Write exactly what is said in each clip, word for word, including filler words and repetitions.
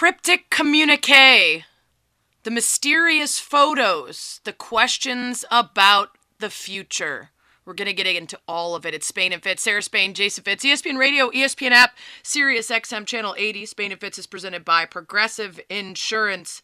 cryptic communique, the mysterious photos, the questions about the future. We're going to get into all of it. It's Spain and Fitz, Sarah Spain, Jason Fitz, E S P N Radio, E S P N app, Sirius X M Channel eighty. Spain and Fitz is presented by Progressive Insurance.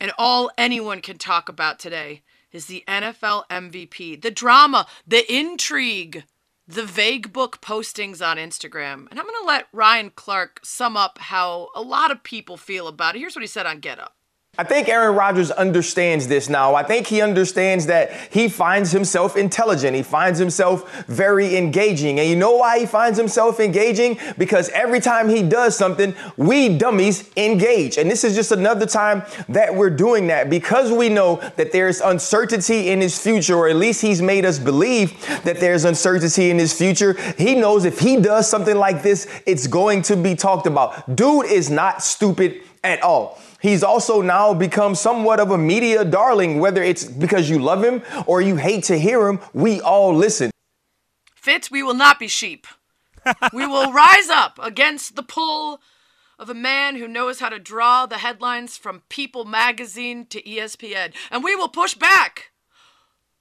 And all anyone can talk about today is the N F L M V P, the drama, the intrigue, the vague book postings on Instagram. And I'm going to let Ryan Clark sum up how a lot of people feel about it. Here's what he said on Get Up. I think Aaron Rodgers understands this now. I think he understands that he finds himself intelligent. He finds himself very engaging. And you know why he finds himself engaging? Because every time he does something, we dummies engage. And this is just another time that we're doing that because we know that there's uncertainty in his future, or at least he's made us believe that there's uncertainty in his future. He knows if he does something like this, it's going to be talked about. Dude is not stupid at all. He's also now become somewhat of a media darling, whether it's because you love him or you hate to hear him. We all listen. Fitz, we will not be sheep. We will rise up against the pull of a man who knows how to draw the headlines from People magazine to E S P N. And we will push back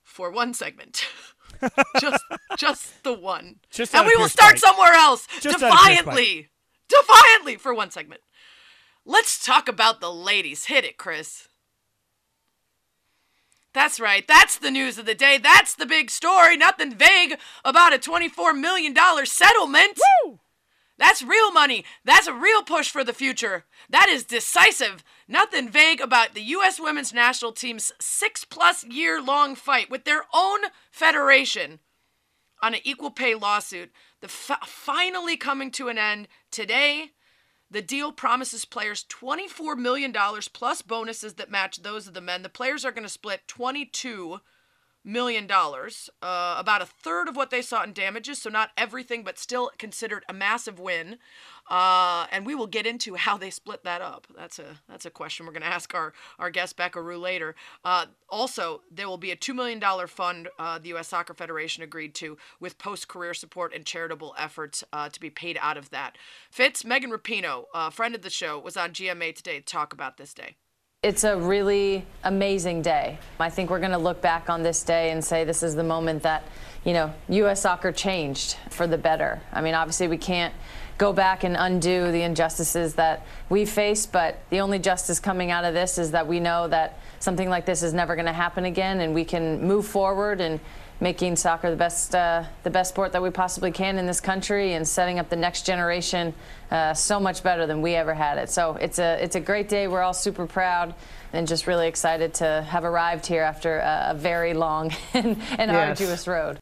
for one segment. just just the one. Just and we will start bite. somewhere else. Just defiantly. Defiantly for one segment. Let's talk about the ladies. Hit it, Chris. That's right. That's the news of the day. That's the big story. Nothing vague about a twenty-four million dollars settlement. Woo! That's real money. That's a real push for the future. That is decisive. Nothing vague about the U S Women's National Team's six-plus year-long fight with their own federation on an equal pay lawsuit. The f- finally coming to an end today. The deal promises players twenty-four million dollars plus bonuses that match those of the men. The players are going to split twenty-two million dollars, uh, about a third of what they sought in damages, so not everything, but still considered a massive win. Uh, and we will get into how they split that up. That's a that's a question we're going to ask our, our guest, Becca Roux, later. Uh, also, there will be a two million dollars fund uh, the U S Soccer Federation agreed to with post-career support and charitable efforts uh, to be paid out of that. Fitz, Megan Rapinoe, a friend of the show, was on G M A today to talk about this day. It's a really amazing day. I think we're going to look back on this day and say this is the moment that, you know, U S soccer changed for the better. I mean, obviously we can't go back and undo the injustices that we face, but the only justice coming out of this is that we know that something like this is never going to happen again, and we can move forward and making soccer the best uh, the best sport that we possibly can in this country, and setting up the next generation uh, so much better than we ever had it. So it's a it's a great day. We're all super proud and just really excited to have arrived here after a, a very long and, and yes. arduous road.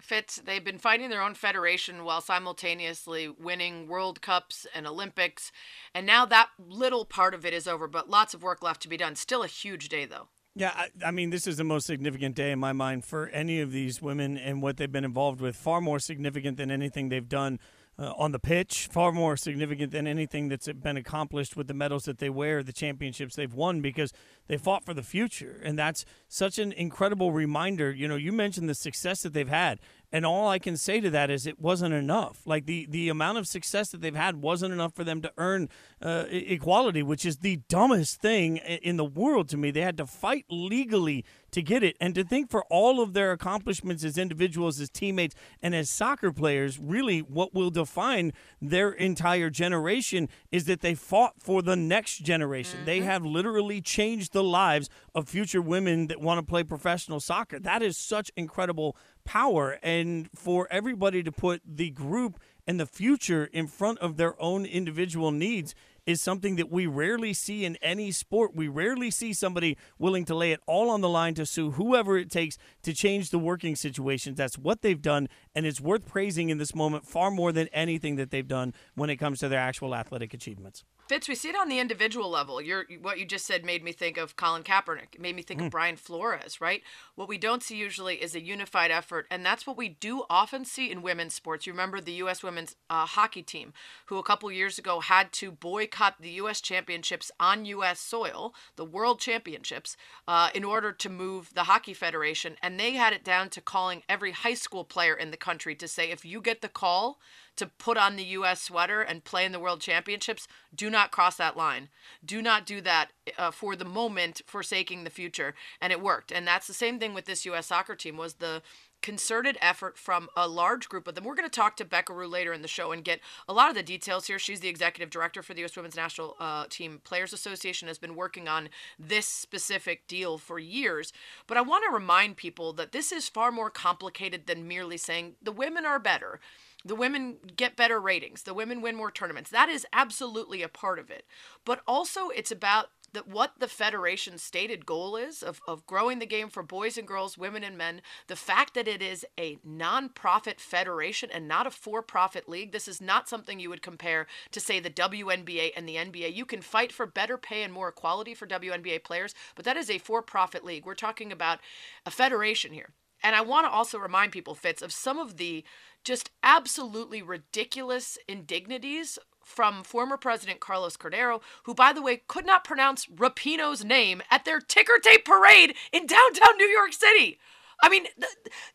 Fitz, they've been fighting their own federation while simultaneously winning World Cups and Olympics, and now that little part of it is over, but lots of work left to be done. Still a huge day, though. Yeah, I, I mean, this is the most significant day in my mind for any of these women and what they've been involved with, far more significant than anything they've done uh, on the pitch, far more significant than anything that's been accomplished with the medals that they wear, the championships they've won, because they fought for the future. And that's such an incredible reminder. You know, you mentioned the success that they've had. And all I can say to that is it wasn't enough. Like the, the amount of success that they've had wasn't enough for them to earn uh, equality, which is the dumbest thing in the world to me. They had to fight legally to get it. And to think for all of their accomplishments as individuals, as teammates, and as soccer players, really what will define their entire generation is that they fought for the next generation. Mm-hmm. They have literally changed the lives of future women that want to play professional soccer. That is such incredible power, and for everybody to put the group and the future in front of their own individual needs is something that we rarely see in any sport. We rarely see somebody willing to lay it all on the line to sue whoever it takes to change the working situations. That's what they've done, and it's worth praising in this moment far more than anything that they've done when it comes to their actual athletic achievements. Fitz, we see it on the individual level. You're, what you just said made me think of Colin Kaepernick. It made me think mm. of Brian Flores, right? What we don't see usually is a unified effort, and that's what we do often see in women's sports. You remember the U S women's uh, hockey team, who a couple years ago had to boycott boycott the U S championships on U S soil, the world championships, uh, in order to move the Hockey Federation. And they had it down to calling every high school player in the country to say, if you get the call to put on the U S sweater and play in the world championships, do not cross that line. Do not do that uh, for the moment, forsaking the future. And it worked. And that's the same thing with this U S soccer team, was the concerted effort from a large group of them. We're going to talk to Becca Roux later in the show and get a lot of the details here. She's the executive director for the U S Women's National uh, Team Players Association, has been working on this specific deal for years. But I want to remind people that this is far more complicated than merely saying the women are better. The women get better ratings. The women win more tournaments. That is absolutely a part of it. But also it's about that what the Federation's stated goal is of, of growing the game for boys and girls, women and men, the fact that it is a nonprofit federation and not a for-profit league. This is not something you would compare to, say, the W N B A and the N B A. You can fight for better pay and more equality for W N B A players, but that is a for-profit league. We're talking about a federation here. And I want to also remind people, Fitz, of some of the just absolutely ridiculous indignities from former President Carlos Cordero, who, by the way, could not pronounce Rapinoe's name at their ticker tape parade in downtown New York City. I mean, the,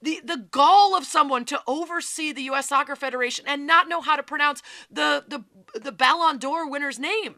the the gall of someone to oversee the U S Soccer Federation and not know how to pronounce the the, the Ballon d'Or winner's name,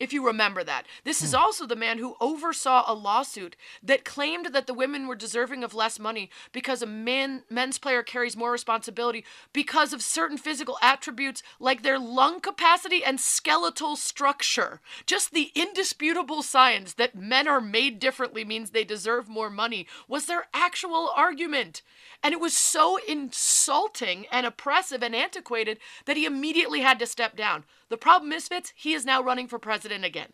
if you remember that. This is also the man who oversaw a lawsuit that claimed that the women were deserving of less money because a man, men's player carries more responsibility because of certain physical attributes like their lung capacity and skeletal structure. Just the indisputable science that men are made differently means they deserve more money was their actual argument. And it was so insulting and oppressive and antiquated that he immediately had to step down. The problem is, Fitz, he is now running for president again,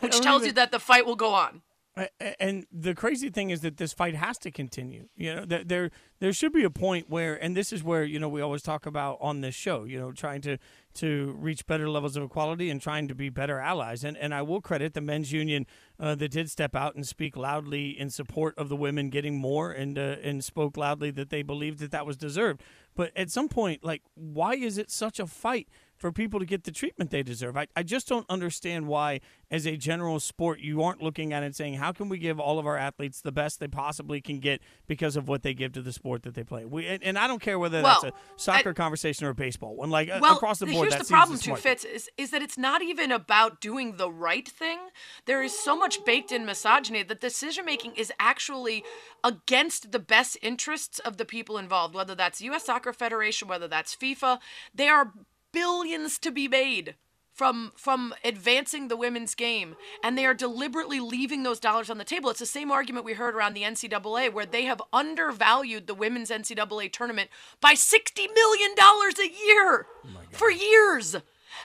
which tells even... you that the fight will go on. And the crazy thing is that this fight has to continue. You know, there there should be a point where, and this is where, you know, we always talk about on this show, you know, trying to to reach better levels of equality and trying to be better allies. And and I will credit the men's union uh, that did step out and speak loudly in support of the women getting more, and uh, and spoke loudly that they believed that that was deserved. But at some point, like, why is it such a fight for people to get the treatment they deserve? I, I just don't understand why, as a general sport, you aren't looking at it and saying, how can we give all of our athletes the best they possibly can get because of what they give to the sport that they play? We, and, and I don't care whether well, that's a soccer I, conversation or a baseball one. Like, well, across the board, that seems smart. Here's the problem, too, Fitz, is, is that it's not even about doing the right thing. There is so much baked-in misogyny that decision-making is actually against the best interests of the people involved, whether that's U S Soccer Federation, whether that's FIFA. They are billions to be made from from advancing the women's game, and they are deliberately leaving those dollars on the table. It's the same argument we heard around the N C double A, where they have undervalued the women's N C double A tournament by sixty million dollars a year oh for years.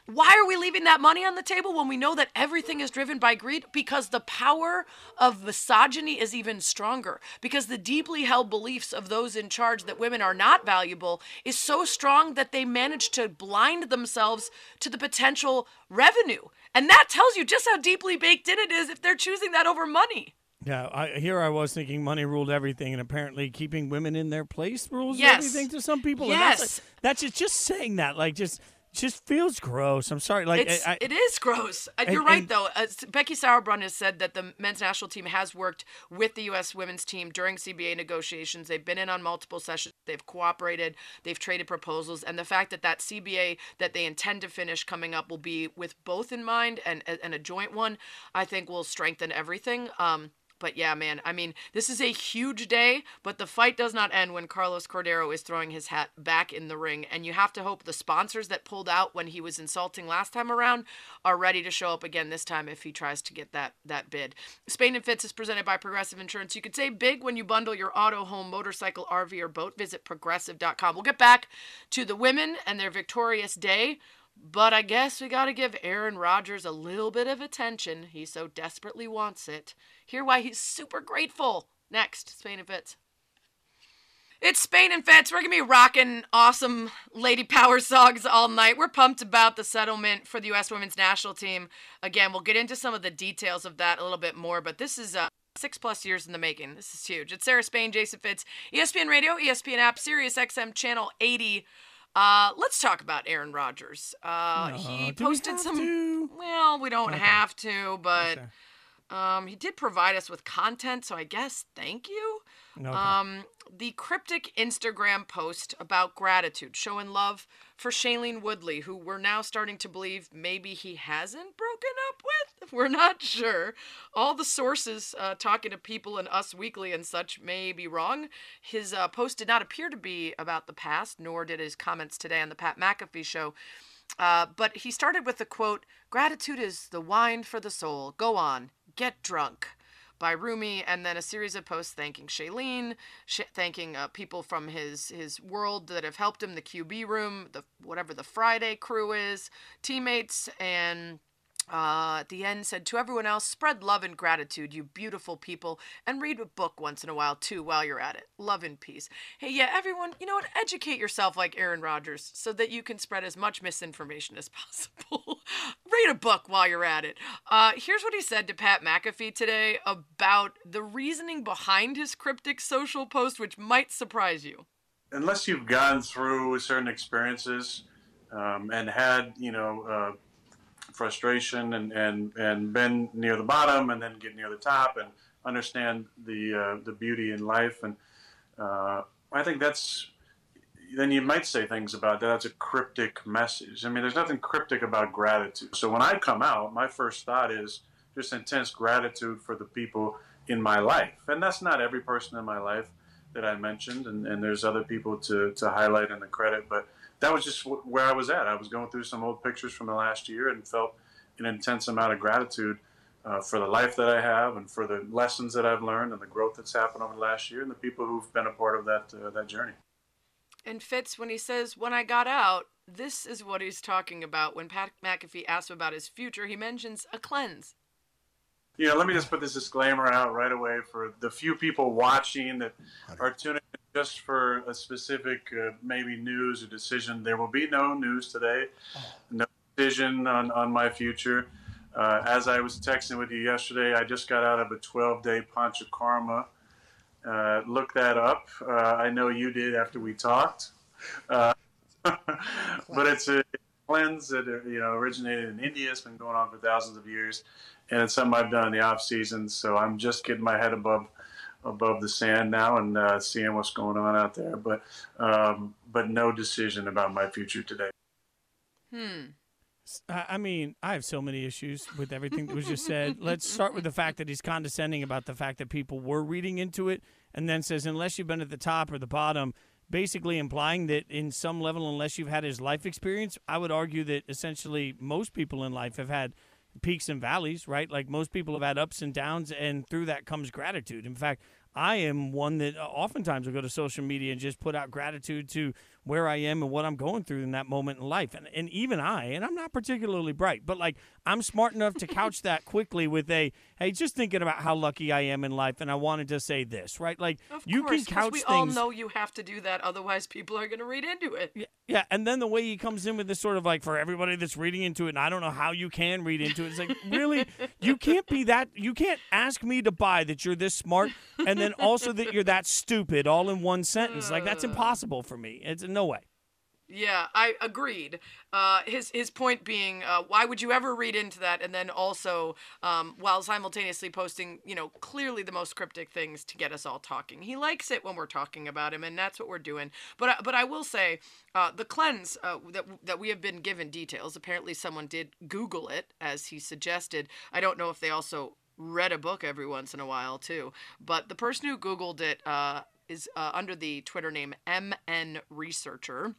Why are we leaving that money on the table when we know that everything is driven by greed? Because the power of misogyny is even stronger. Because the deeply held beliefs of those in charge that women are not valuable is so strong that they manage to blind themselves to the potential revenue. And that tells you just how deeply baked in it is if they're choosing that over money. Yeah, I, here I was thinking money ruled everything, and apparently keeping women in their place rules yes. everything to some people. Yes. And that's, like, that's just, just saying that, like, just... just feels gross. I'm sorry. Like I, I, It is gross. And, You're right, and, though. Uh, Becky Sauerbrunn has said that the men's national team has worked with the U S women's team during C B A negotiations. They've been in on multiple sessions. They've cooperated. They've traded proposals. And the fact that that C B A that they intend to finish coming up will be with both in mind and, and a joint one, I think will strengthen everything. Um, But yeah, man, I mean, this is a huge day, but the fight does not end when Carlos Cordero is throwing his hat back in the ring. And you have to hope the sponsors that pulled out when he was insulting last time around are ready to show up again this time if he tries to get that that bid. Spain and Fitz is presented by Progressive Insurance. You could save big when you bundle your auto, home, motorcycle, R V, or boat. Visit progressive dot com. We'll get back to the women and their victorious day. But I guess we got to give Aaron Rodgers a little bit of attention. He so desperately wants it. Hear why he's super grateful. Next, Spain and Fitz. It's Spain and Fitz. We're going to be rocking awesome Lady Power songs all night. We're pumped about the settlement for the U S Women's National Team. Again, we'll get into some of the details of that a little bit more, but this is... Uh, Six plus years in the making. This is huge. It's Sarah Spain, Jason Fitz, E S P N Radio, E S P N App, Sirius X M Channel eighty. Uh, let's talk about Aaron Rodgers. Uh, no, he posted we some. To? Well, we don't okay. have to, but okay. um, he did provide us with content, so I guess thank you. Okay. Um, the cryptic Instagram post about gratitude, showing love for Shailene Woodley, who we're now starting to believe maybe he hasn't broken up with. We're not sure. All the sources uh, talking to People and Us Weekly and such may be wrong. His uh, post did not appear to be about the past, nor did his comments today on the Pat McAfee show. Uh, but he started with the quote, "Gratitude is the wine for the soul. Go on, get drunk," by Rumi, and then a series of posts thanking Shailene, sh- thanking uh, people from his his world that have helped him, the Q B room, the whatever the Friday crew is, teammates, and uh, at the end said, "To everyone else, spread love and gratitude, you beautiful people, and read a book once in a while, too, while you're at it. Love and peace." Hey, yeah, everyone, you know what? Educate yourself like Aaron Rodgers so that you can spread as much misinformation as possible. Read a book while you're at it. Uh, here's what he said to Pat McAfee today about the reasoning behind his cryptic social post, which might surprise you. Unless you've gone through certain experiences um, and had, you know, uh, frustration and, and, and been near the bottom and then get near the top and understand the uh, the beauty in life. And uh, I think that's, then you might say things about that. That's a cryptic message. I mean, there's nothing cryptic about gratitude. So when I come out, my first thought is just intense gratitude for the people in my life. And that's not every person in my life that I mentioned. And, and there's other people to, to highlight in the credit, but that was just where I was at. I was going through some old pictures from the last year and felt an intense amount of gratitude uh, for the life that I have and for the lessons that I've learned and the growth that's happened over the last year and the people who've been a part of that uh, that journey. And Fitz, when he says, "When I got out," this is what he's talking about. When Pat McAfee asked him about his future, he mentions a cleanse. Yeah, let me just put this disclaimer out right away for the few people watching that are tuning in just for a specific uh, maybe news or decision. There will be no news today, no decision on, on my future. Uh, as I was texting with you yesterday, I just got out of a twelve-day Panchakarma. Uh, look that up. Uh, I know you did after we talked. Uh, but it's a cleanse that you know originated in India. It's been going on for thousands of years. And it's something I've done in the off season, so I'm just getting my head above above the sand now and uh, seeing what's going on out there. But um, but no decision about my future today. Hmm. I mean, I have so many issues with everything that was just said. Let's start with the fact that he's condescending about the fact that people were reading into it, and then says unless you've been at the top or the bottom, basically implying that in some level, unless you've had his life experience, I would argue that essentially most people in life have had peaks and valleys, right? Like most people have had ups and downs, and through that comes gratitude. In fact, I am one that oftentimes will go to social media and just put out gratitude to where I am and what I'm going through in that moment in life. And and even I, and I'm not particularly bright, but like I'm smart enough to couch that quickly with a, hey, just thinking about how lucky I am in life, and I wanted to say this, right? Like of you course, can couch we things. We all know you have to do that, otherwise people are going to read into it. Yeah, yeah, and then the way he comes in with this sort of like for everybody that's reading into it, and I don't know how you can read into it. It's like really, you can't be that. You can't ask me to buy that you're this smart, and then also that you're that stupid, all in one sentence. Like that's impossible for me. It's no way. Yeah, I agreed. Uh, his his point being, uh, why would you ever read into that? And then also, um, while simultaneously posting, you know, clearly the most cryptic things to get us all talking. He likes it when we're talking about him, and that's what we're doing. But but I will say, uh, the cleanse uh, that that we have been given details. Apparently, someone did Google it, as he suggested. I don't know if they also read a book every once in a while too. But the person who Googled it. Uh, is uh, under the Twitter name M N Researcher,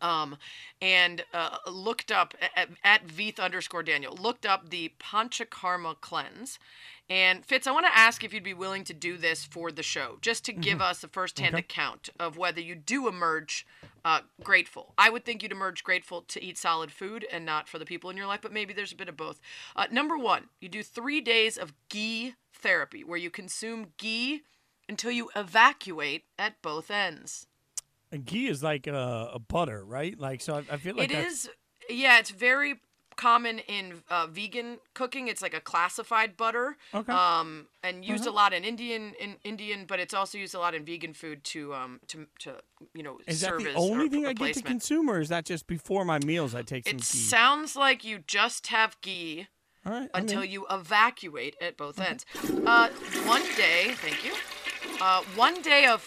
um, and uh, looked up at, at Veeth underscore Daniel, looked up the Panchakarma cleanse. And Fitz, I want to ask if you'd be willing to do this for the show, just to give mm-hmm. us a firsthand okay. account of whether you do emerge uh, grateful. I would think you'd emerge grateful to eat solid food and not for the people in your life, but maybe there's a bit of both. Uh, number one, you do three days of ghee therapy, where you consume ghee until you evacuate at both ends. And ghee is like a, a butter, right? Like so, I, I feel like it that's... is. Yeah, it's very common in uh, vegan cooking. It's like a classified butter, okay. um, and used uh-huh. a lot in Indian, in Indian, but it's also used a lot in vegan food to, um, to, to you know, is serve as a replacement. Is that the only thing I get to consume, or is that just before my meals I take some ghee? It sounds like you just have ghee All right, until I mean. you evacuate at both okay. ends. Uh, one day, thank you, uh, one day of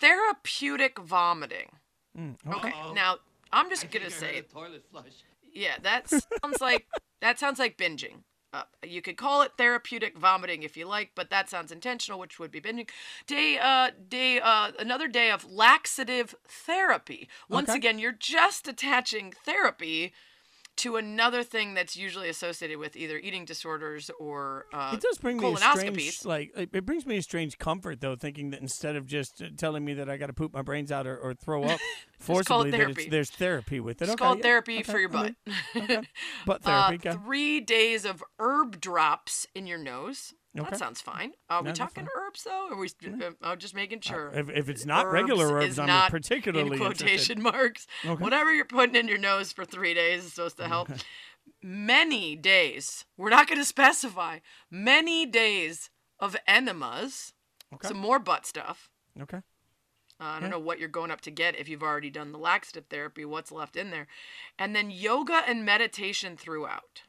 therapeutic vomiting. Mm, okay. okay. Now, I'm just I gonna think I say... heard a toilet flush. Yeah, that sounds like that sounds like binging. Uh, you could call it therapeutic vomiting if you like, but that sounds intentional, which would be binging. Day, uh, day, uh, another day of laxative therapy. Once okay. again, you're just attaching therapy to another thing that's usually associated with either eating disorders or uh, it does bring me a strange, like it brings me a strange comfort though, thinking that instead of just telling me that I got to poop my brains out or, or throw up forcibly, that it's, there's therapy with it. It's okay, called yeah, therapy okay, for your butt. I mean, okay. Butt therapy. Uh, okay. Three days of herb drops in your nose. Okay. That sounds fine. Are we no, talking herbs though? Or are we? I'm uh, just making sure. Uh, if, if it's not herbs regular herbs, I'm particularly in quotation interested. marks. Okay. Whatever you're putting in your nose for three days is supposed to help. Okay. Many days. We're not going to specify. Many days of enemas. Okay. Some more butt stuff. Okay. Uh, I don't yeah. know what you're going up to get if you've already done the laxative therapy. What's left in there, and then yoga and meditation throughout.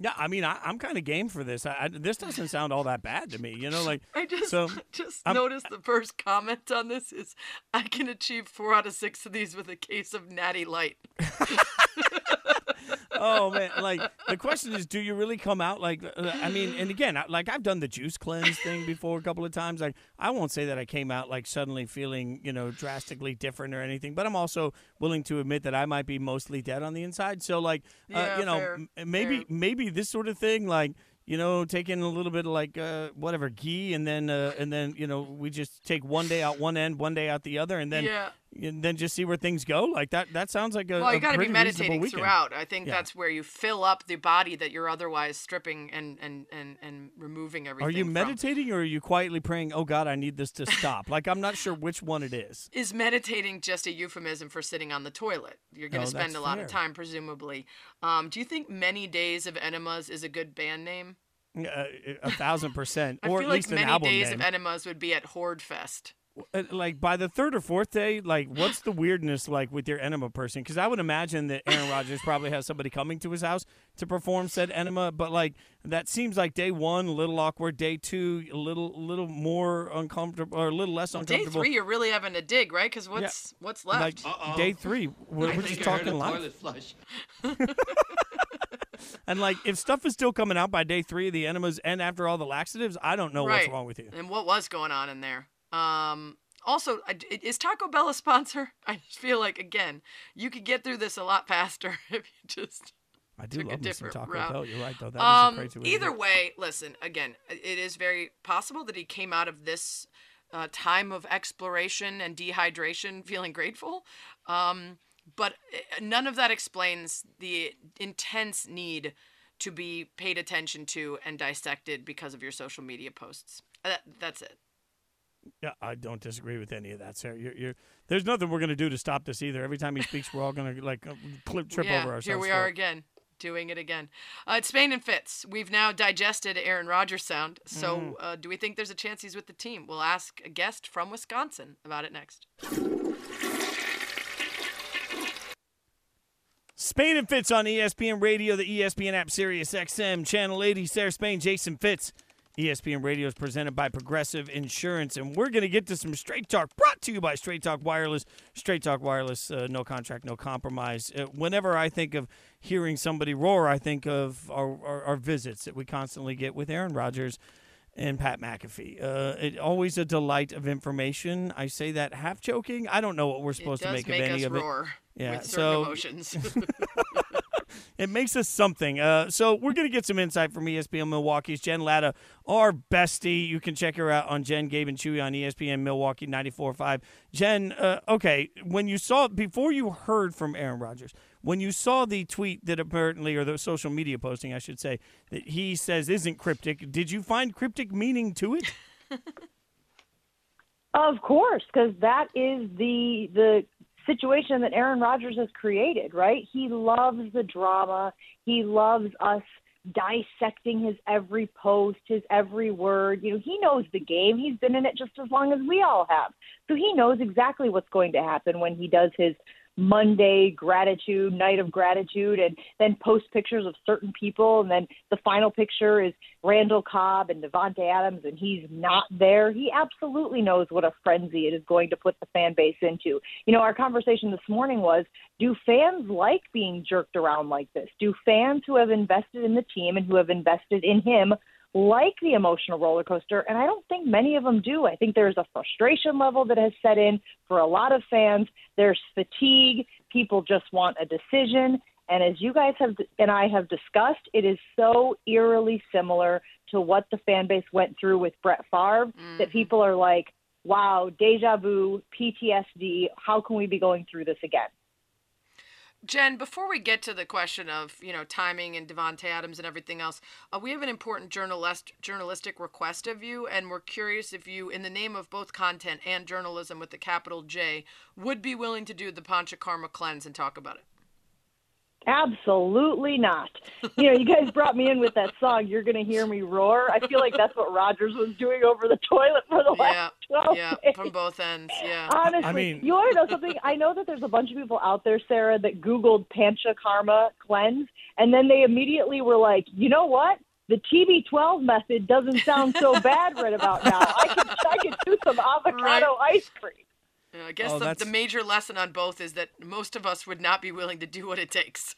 Yeah, I mean, I, I'm kind of game for this. I, I, this doesn't sound all that bad to me, you know. Like I just so, just I'm, noticed the first comment on this is, "I can achieve four out of six of these with a case of Natty Light." Oh man, like the question is, do you really come out like? I mean, and again, like I've done the juice cleanse thing before a couple of times. Like I won't say that I came out like suddenly feeling, you know, drastically different or anything. But I'm also willing to admit that I might be mostly dead on the inside. So like, yeah, uh, you know, fair, m- maybe fair. maybe this sort of thing, like. You know, taking a little bit of like uh, whatever ghee, and then uh, and then you know we just take one day out one end, one day out the other, and then yeah. and then just see where things go. Like that, that sounds like a well, you got to be meditating throughout. I think yeah. that's where you fill up the body that you're otherwise stripping and and and, and removing everything. Are you from. meditating, or are you quietly praying? Oh God, I need this to stop. Like I'm not sure which one it is. Is meditating just a euphemism for sitting on the toilet? You're going to oh, spend a lot fair. of time, presumably. Um, do you think many days of enemas is a good band name? Uh, a thousand percent, or at least like an album name. I feel like many days of enemas would be at Horde Fest. Like by the third or fourth day, like what's the weirdness like with your enema person? Because I would imagine that Aaron Rodgers probably has somebody coming to his house to perform said enema, but like that seems like day one, a little awkward. Day two, a little, little more uncomfortable, or a little less uncomfortable. Day three, you're really having a dig, right? Because what's yeah. what's left? Like, day three, we're, we're just talking live. And, like, if stuff is still coming out by day three of the enemas and after all the laxatives, I don't know right. what's wrong with you. And what was going on in there? Um, also, is Taco Bell a sponsor? I just feel like, again, you could get through this a lot faster if you just I do took love a different Taco route. Bell. You're right, though. That um, is a crazy way either way, listen, again, it is very possible that he came out of this uh, time of exploration and dehydration feeling grateful. Um But none of that explains the intense need to be paid attention to and dissected because of your social media posts. That, that's it. Yeah, I don't disagree with any of that, Sarah. You're, you're, there's nothing we're going to do to stop this either. Every time he speaks, we're all going to like clip, trip yeah, over ourselves. Here we are again, doing it again. Uh, it's Spain and Fitz. We've now digested Aaron Rodgers sound. So mm. uh, do we think there's a chance he's with the team? We'll ask a guest from Wisconsin about it next. Spain and Fitz on E S P N Radio, the E S P N app, Sirius X M, Channel eighty, Sarah Spain, Jason Fitz. E S P N Radio is presented by Progressive Insurance, and we're going to get to some Straight Talk brought to you by Straight Talk Wireless. Straight Talk Wireless, uh, no contract, no compromise. Uh, whenever I think of hearing somebody roar, I think of our, our, our visits that we constantly get with Aaron Rodgers and Pat McAfee. Uh, it always a delight of information. I say that half joking. I don't know what we're supposed to make, make of any of it. It does make us roar yeah, with certain so, emotions. It makes us something. Uh, so we're going to get some insight from E S P N Milwaukee's Jen Latta, our bestie. You can check her out on Jen, Gabe, and Chewy on E S P N Milwaukee ninety-four point five. Jen, uh, okay, when you saw, before you heard from Aaron Rodgers, when you saw the tweet that apparently, or the social media posting, I should say, that he says isn't cryptic, did you find cryptic meaning to it? Of course, because that is the the situation that Aaron Rodgers has created, right? He loves the drama. He loves us dissecting his every post, his every word. You know, he knows the game. He's been in it just as long as we all have. So he knows exactly what's going to happen when he does his Monday gratitude, night of gratitude, and then post pictures of certain people, and then the final picture is Randall Cobb and Davante Adams, and he's not there. He absolutely knows what a frenzy it is going to put the fan base into. You know, our conversation this morning was, do fans like being jerked around like this? Do fans who have invested in the team and who have invested in him like the emotional roller coaster? And I don't think many of them do. I think there's a frustration level that has set in for a lot of fans. There's fatigue. People just want a decision. And as you guys have and I have discussed, it is so eerily similar to what the fan base went through with Brett Favre mm. that people are like, wow, deja vu, P T S D, how can we be going through this again? Jen, before we get to the question of, you know, timing and Davante Adams and everything else, uh, we have an important journalist, journalistic request of you, and we're curious if you, in the name of both content and journalism with the capital J, would be willing to do the Panchakarma cleanse and talk about it. Absolutely not. You know, you guys brought me in with that song, You're Gonna Hear Me Roar. I feel like that's what Rodgers was doing over the toilet for the last yeah, twelve yeah, days. From both ends, yeah. Honestly, I mean... you want to know something? I know that there's a bunch of people out there, Sarah, that Googled Panchakarma cleanse, and then they immediately were like, you know what? The T B twelve method doesn't sound so bad right about now. I could, I could do some avocado right. ice cream. I guess oh, the, the major lesson on both is that most of us would not be willing to do what it takes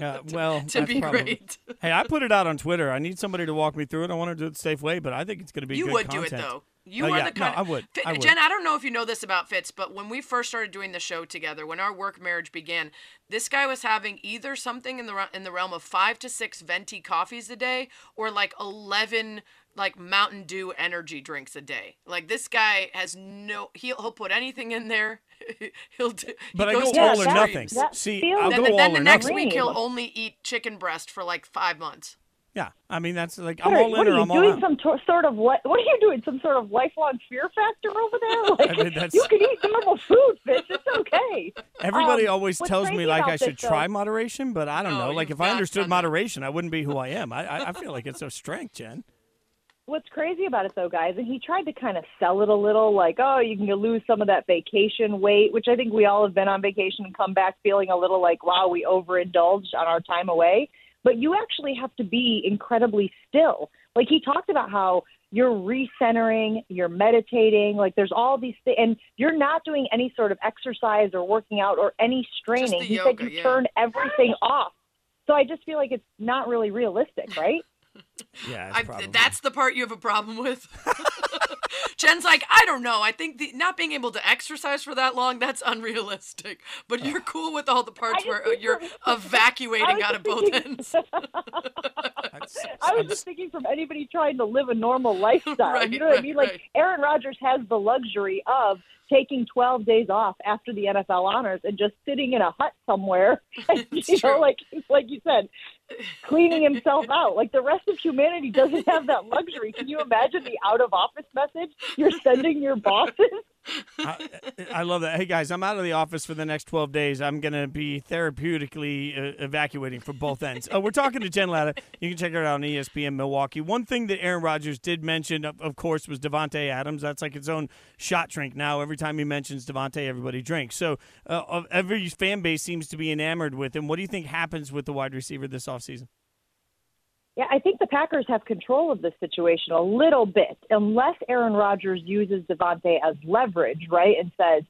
yeah, well, to, to be probably, great. Hey, I put it out on Twitter. I need somebody to walk me through it. I want to do it the safe way, but I think it's going to be you good content. You would do it, though. You oh, are yeah. the kind no, of, I would. I would. Jen, I don't know if you know this about Fitz, but when we first started doing the show together, when our work marriage began, this guy was having either something in the in the realm of five to six venti coffees a day or like eleven like Mountain Dew energy drinks a day. Like this guy has no, he'll, he'll put anything in there. he'll do, But he I goes go all or nothing. That See, feels, I'll then, go then all then the or next nothing. Week he'll only eat chicken breast for like five months. Yeah, I mean, that's like, I'm all in or I'm all out. What are you doing, some t- sort of, what are you doing, some sort of lifelong fear factor over there? Like, I mean, that's... you can eat normal food, Fitz, it's okay. Everybody um, always tells me, like, I should this, try though? moderation, but I don't no, know. Like, if I understood moderation, that. I wouldn't be who I am. I, I, I feel like it's a strength, Jen. What's crazy about it, though, guys, and he tried to kind of sell it a little, like, oh, you can lose some of that vacation weight, which I think we all have been on vacation and come back feeling a little like, wow, we overindulged on our time away. But you actually have to be incredibly still. Like he talked about how you're recentering, you're meditating, like there's all these things, and you're not doing any sort of exercise or working out or any straining. He yoga, said you yeah. turn everything off. So I just feel like it's not really realistic, right? Yeah, that's, I, that's the part you have a problem with. Jen's like, I don't know. I think the, not being able to exercise for that long, that's unrealistic. But you're cool with all the parts where uh, you're evacuating out of thinking, both ends. I was just thinking from anybody trying to live a normal lifestyle. Right, you know what right, I mean? Like right. Aaron Rodgers has the luxury of taking twelve days off after the N F L honors and just sitting in a hut somewhere. And, you true. know, like like you said, cleaning himself out. Like the rest of humanity doesn't have that luxury. Can you imagine the out of office message you're sending your bosses? I, I love that. Hey guys, I'm out of the office for the next twelve days. I'm going to be therapeutically uh, evacuating from both ends. Oh, we're talking to Jen Latta. You can check her out on E S P N Milwaukee. One thing that Aaron Rodgers did mention, of, of course, was Davante Adams. That's like its own shot drink now. Every time he mentions Davante, everybody drinks. So uh, every fan base seems to be enamored with him. What do you think happens with the wide receiver this offseason? Yeah, I think the Packers have control of this situation a little bit, unless Aaron Rodgers uses Davante as leverage, right, and says,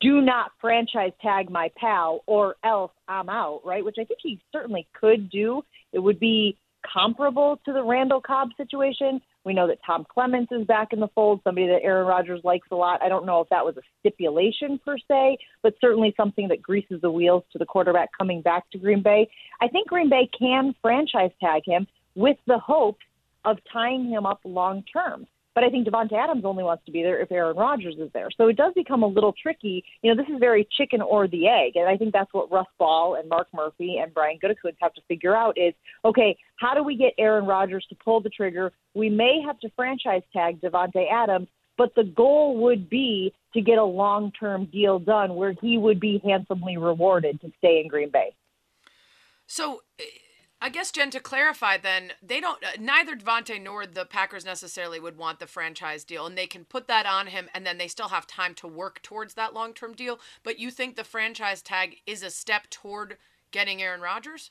do not franchise tag my pal or else I'm out, right, which I think he certainly could do. It would be comparable to the Randall Cobb situation. We know that Tom Clements is back in the fold, somebody that Aaron Rodgers likes a lot. I don't know if that was a stipulation per se, but certainly something that greases the wheels to the quarterback coming back to Green Bay. I think Green Bay can franchise tag him with the hope of tying him up long term. But I think Davante Adams only wants to be there if Aaron Rodgers is there. So it does become a little tricky. You know, this is very chicken or the egg. And I think that's what Russ Ball and Mark Murphy and Brian Gutekunst have to figure out is, okay, how do we get Aaron Rodgers to pull the trigger? We may have to franchise tag Davante Adams, But the goal would be to get a long-term deal done where he would be handsomely rewarded to stay in Green Bay. So I guess, Jen, to clarify then, they don't, neither Davante nor the Packers necessarily would want the franchise deal, and they can put that on him, and then they still have time to work towards that long-term deal. But you think the franchise tag is a step toward getting Aaron Rodgers?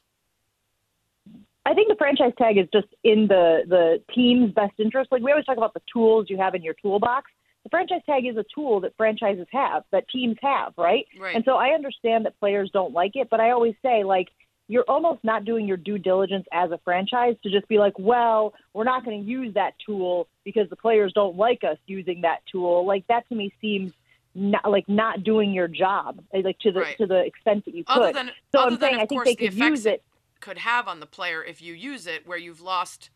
I think the franchise tag is just in the, the team's best interest. Like, we always talk about the tools you have in your toolbox. The franchise tag is a tool that franchises have, that teams have, right? Right. And so I understand that players don't like it, but I always say, like, you're almost not doing your due diligence as a franchise to just be like, well, we're not going to use that tool because the players don't like us using that tool. Like, that to me seems not, like not doing your job, like to the right. to the extent that you other could. Than, so other I'm than, saying I think they the could use it. Could have on the player if you use it where you've lost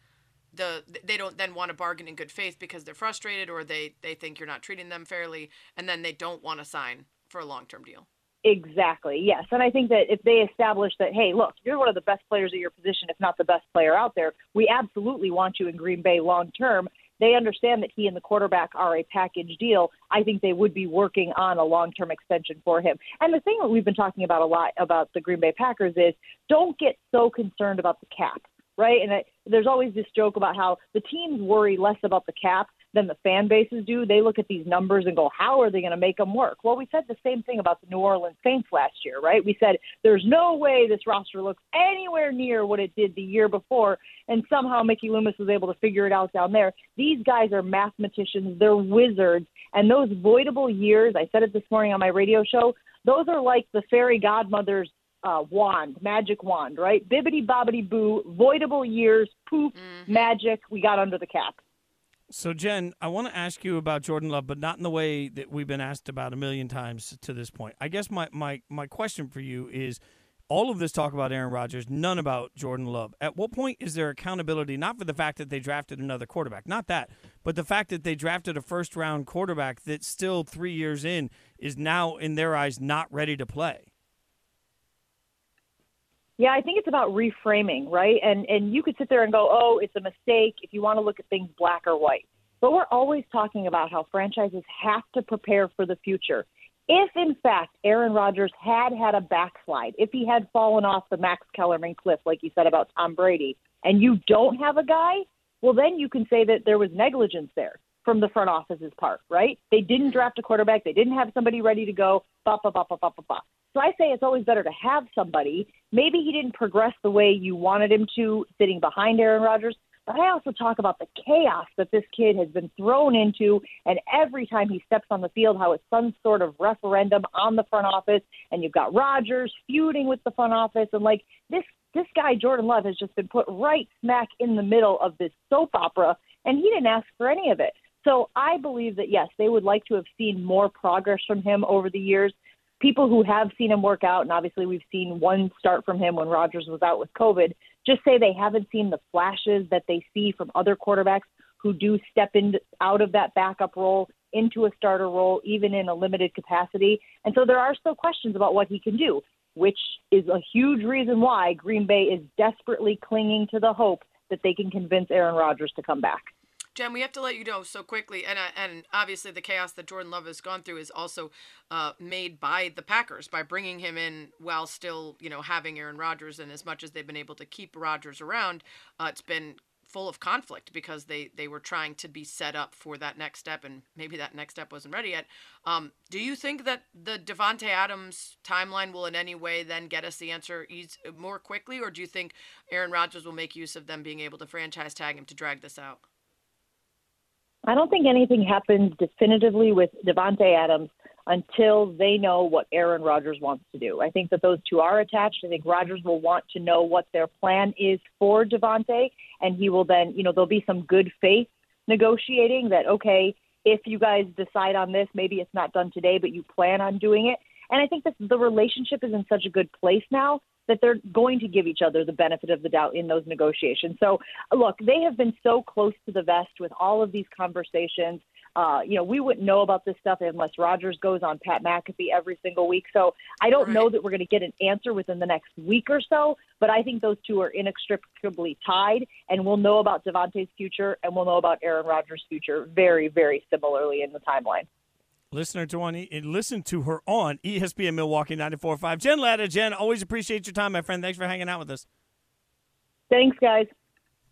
the they don't then want to bargain in good faith because they're frustrated or they they think you're not treating them fairly, and then they don't want to sign for a long-term deal. Exactly, yes. And I think that if they establish that, hey, look, you're one of the best players at your position, if not the best player out there, we absolutely want you in Green Bay long-term. They understand that he and the quarterback are a package deal. I think they would be working on a long-term extension for him. And the thing that we've been talking about a lot about the Green Bay Packers is don't get so concerned about the cap, right? And I, there's always this joke about how the teams worry less about the cap than the fan bases do. They look at these numbers and go, how are they going to make them work? Well, we said the same thing about the New Orleans Saints last year, right? We said there's no way this roster looks anywhere near what it did the year before, and somehow Mickey Loomis was able to figure it out down there. These guys are mathematicians. They're wizards. And those voidable years, I said it this morning on my radio show, those are like the fairy godmother's uh, wand, magic wand, right? Bibbidi-bobbidi-boo, voidable years, poof, mm-hmm. magic, we got under the cap. So, Jen, I want to ask you about Jordan Love, but not in the way that we've been asked about a million times to this point. I guess my, my, my question for you is all of this talk about Aaron Rodgers, none about Jordan Love. At what point is there accountability, not for the fact that they drafted another quarterback, not that, but the fact that they drafted a first-round quarterback that still three years in is now, in their eyes, not ready to play? Yeah, I think it's about reframing, right? And and you could sit there and go, oh, it's a mistake if you want to look at things black or white. But we're always talking about how franchises have to prepare for the future. If, in fact, Aaron Rodgers had had a backslide, if he had fallen off the Max Kellerman cliff, like you said about Tom Brady, and you don't have a guy, well, then you can say that there was negligence there from the front office's part, right? They didn't draft a quarterback. They didn't have somebody ready to go, ba ba ba ba ba ba ba. So I say it's always better to have somebody. Maybe he didn't progress the way you wanted him to sitting behind Aaron Rodgers, but I also talk about the chaos that this kid has been thrown into, and every time he steps on the field, how it's some sort of referendum on the front office, and you've got Rodgers feuding with the front office, and like this, this guy, Jordan Love, has just been put right smack in the middle of this soap opera, and he didn't ask for any of it. So I believe that, yes, they would like to have seen more progress from him over the years. People who have seen him work out, and obviously we've seen one start from him when Rodgers was out with COVID, just say they haven't seen the flashes that they see from other quarterbacks who do step in, out of that backup role into a starter role, even in a limited capacity. And so there are still questions about what he can do, which is a huge reason why Green Bay is desperately clinging to the hope that they can convince Aaron Rodgers to come back. Jen, we have to let you know so quickly, and uh, and obviously the chaos that Jordan Love has gone through is also uh, made by the Packers, by bringing him in while still, you know, having Aaron Rodgers, and as much as they've been able to keep Rodgers around, uh, it's been full of conflict because they, they were trying to be set up for that next step, and maybe that next step wasn't ready yet. Um, do you think that the Davante Adams timeline will in any way then get us the answer more quickly, or do you think Aaron Rodgers will make use of them being able to franchise tag him to drag this out? I don't think anything happens definitively with Davante Adams until they know what Aaron Rodgers wants to do. I think that those two are attached. I think Rodgers will want to know what their plan is for Davante, and he will then, you know, there'll be some good faith negotiating that, okay, if you guys decide on this, maybe it's not done today, but you plan on doing it. And I think that the relationship is in such a good place now that they're going to give each other the benefit of the doubt in those negotiations. So, look, they have been so close to the vest with all of these conversations. Uh, you know, we wouldn't know about this stuff unless Rodgers goes on Pat McAfee every single week. So I don't right. know that we're going to get an answer within the next week or so, but I think those two are inextricably tied, and we'll know about Davante's future and we'll know about Aaron Rodgers' future very, very similarly in the timeline. Listener to one, listen to her on E S P N Milwaukee ninety-four point five. Jen Latta, Jen, always appreciate your time, my friend. Thanks for hanging out with us. Thanks, guys.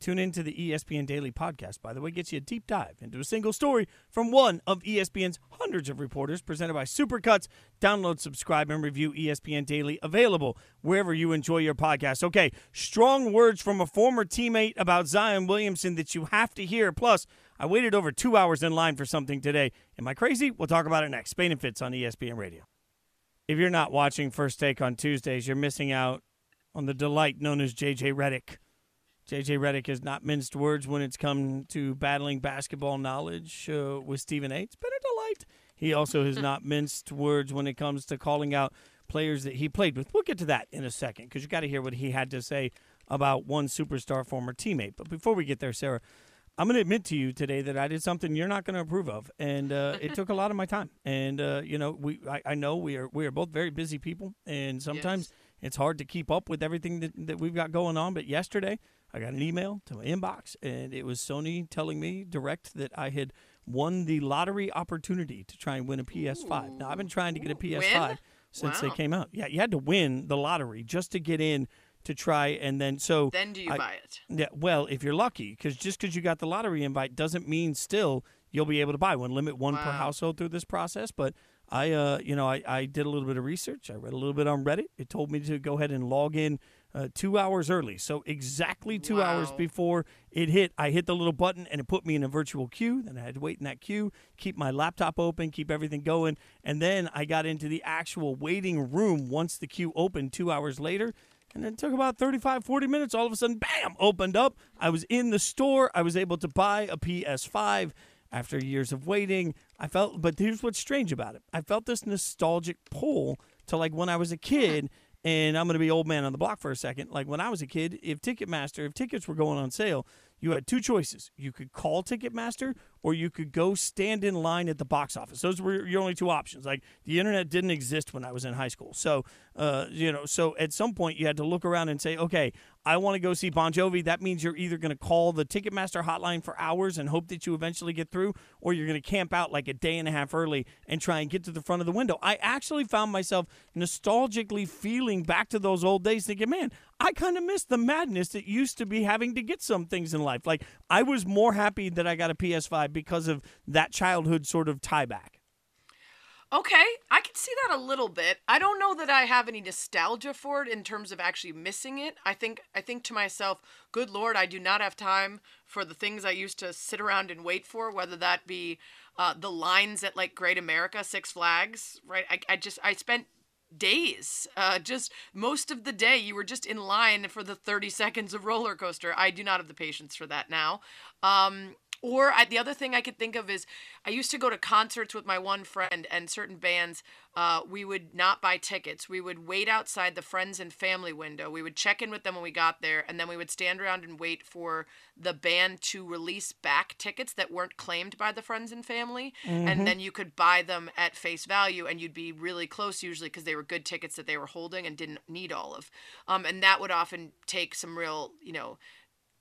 Tune in to the E S P N Daily podcast, by the way. Gets you a deep dive into a single story from one of E S P N's hundreds of reporters, presented by Supercuts. Download, subscribe, and review E S P N Daily, available wherever you enjoy your podcast. Okay, strong words from a former teammate about Zion Williamson that you have to hear. Plus, I waited over two hours in line for something today. Am I crazy? We'll talk about it next. Spain and Fitz on E S P N Radio. If you're not watching First Take on Tuesdays, you're missing out on the delight known as J J. Redick. J J. Redick has not minced words when it's come to battling basketball knowledge uh, with Stephen A. It's been a delight. He also has not minced words when it comes to calling out players that he played with. We'll get to that in a second, because you got to hear what he had to say about one superstar former teammate. But before we get there, Sarah, I'm going to admit to you today that I did something you're not going to approve of, and uh, it took a lot of my time. And, uh, you know, we I, I know we are we are both very busy people, and sometimes yes. it's hard to keep up with everything that, that we've got going on. But yesterday, I got an email to my inbox, and it was Sony telling me direct that I had won the lottery opportunity to try and win a P S five. Ooh. Now, I've been trying to get a P S five win? since wow. they came out. Yeah, you had to win the lottery just to get in to try, and then so... Then do you I, buy it? Yeah, well, if you're lucky, because just because you got the lottery invite doesn't mean still you'll be able to buy one. Limit one wow. per household through this process, but... I, uh, you know, I, I did a little bit of research. I read a little bit on Reddit. It told me to go ahead and log in uh, two hours early. So exactly two wow. hours before it hit, I hit the little button, and it put me in a virtual queue. Then I had to wait in that queue, keep my laptop open, keep everything going. And then I got into the actual waiting room once the queue opened two hours later. And it took about thirty-five, forty minutes. All of a sudden, bam, opened up. I was in the store. I was able to buy a P S five. After years of waiting, I felt, but here's what's strange about it. I felt this nostalgic pull to like when I was a kid, and I'm going to be old man on the block for a second. Like when I was a kid, if Ticketmaster, if tickets were going on sale, you had two choices. You could call Ticketmaster, or you could go stand in line at the box office. Those were your only two options. Like the internet didn't exist when I was in high school. So, uh, you know, so at some point you had to look around and say, okay, I want to go see Bon Jovi. That means you're either going to call the Ticketmaster hotline for hours and hope that you eventually get through, or you're going to camp out like a day and a half early and try and get to the front of the window. I actually found myself nostalgically feeling back to those old days, thinking, man, I kind of miss the madness that used to be having to get some things in life. Like, I was more happy that I got a P S five because of that childhood sort of tie back. Okay, I can see that a little bit. I don't know that I have any nostalgia for it in terms of actually missing it. I think I think to myself, good Lord, I do not have time for the things I used to sit around and wait for, whether that be uh, the lines at, like, Great America, Six Flags, right? I, I just, I spent days, uh, just most of the day you were just in line for the thirty seconds of roller coaster. I do not have the patience for that now. Um, Or I, the other thing I could think of is I used to go to concerts with my one friend, and certain bands, uh, we would not buy tickets. We would wait outside the friends and family window. We would check in with them when we got there, and then we would stand around and wait for the band to release back tickets that weren't claimed by the friends and family. Mm-hmm. And then you could buy them at face value, and you'd be really close usually because they were good tickets that they were holding and didn't need all of. Um, and that would often take some real, you know,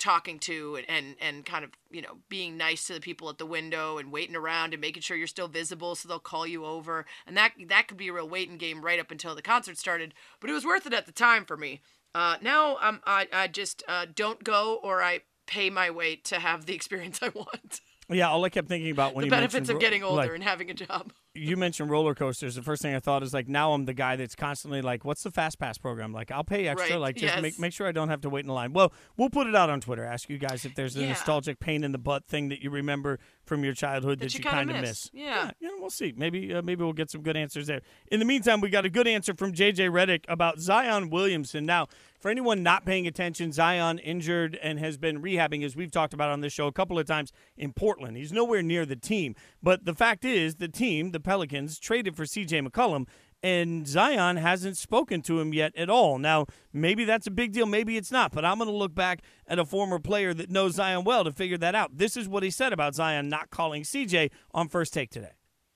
talking to and and kind of, you know, being nice to the people at the window and waiting around and making sure you're still visible so they'll call you over. And that that could be a real waiting game right up until the concert started, but it was worth it at the time for me. Uh, now I'm, I, I just uh, don't go, or I pay my way to have the experience I want. Yeah, all I kept thinking about when the you benefits of getting older, like, and having a job. You mentioned roller coasters. The first thing I thought is, like, now I'm the guy that's constantly like, "What's the fast pass program? Like, I'll pay extra. Right. Like, just yes. make make sure I don't have to wait in line." Well, we'll put it out on Twitter. Ask you guys if there's a yeah. nostalgic pain in the butt thing that you remember from your childhood that, that you, you kind of miss. miss. Yeah, yeah, yeah. We'll see. Maybe uh, maybe we'll get some good answers there. In the meantime, we got a good answer from J J. Redick about Zion Williamson. Now, for anyone not paying attention, Zion injured and has been rehabbing, as we've talked about on this show a couple of times, in Portland. He's nowhere near the team. But the fact is, the team, the Pelicans, traded for C J McCollum, and Zion hasn't spoken to him yet at all. Now, maybe that's a big deal. Maybe it's not. But I'm going to look back at a former player that knows Zion well to figure that out. This is what he said about Zion not calling C J on First Take today.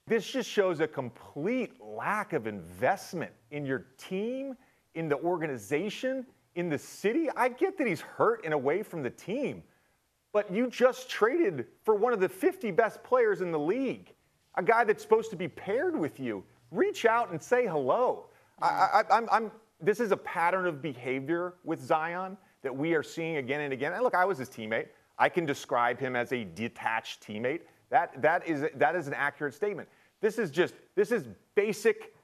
This just shows a complete lack of investment in your team, in the organization, in the city. I get that he's hurt and away from the team, but you just traded for one of the fifty best players in the league, a guy that's supposed to be paired with you. Reach out and say hello. I, I, I'm, I'm, this is a pattern of behavior with Zion that we are seeing again and again. And look, I was his teammate. I can describe him as a detached teammate. That, that, is, that is an accurate statement. This is just, this is basic,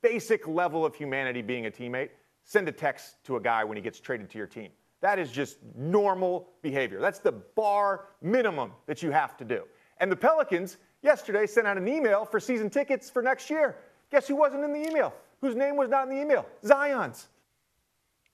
basic level of humanity being a teammate. Send a text to a guy when he gets traded to your team. That is just normal behavior. That's the bare minimum that you have to do. And the Pelicans yesterday sent out an email for season tickets for next year. Guess who wasn't in the email? Whose name was not in the email? Zion's.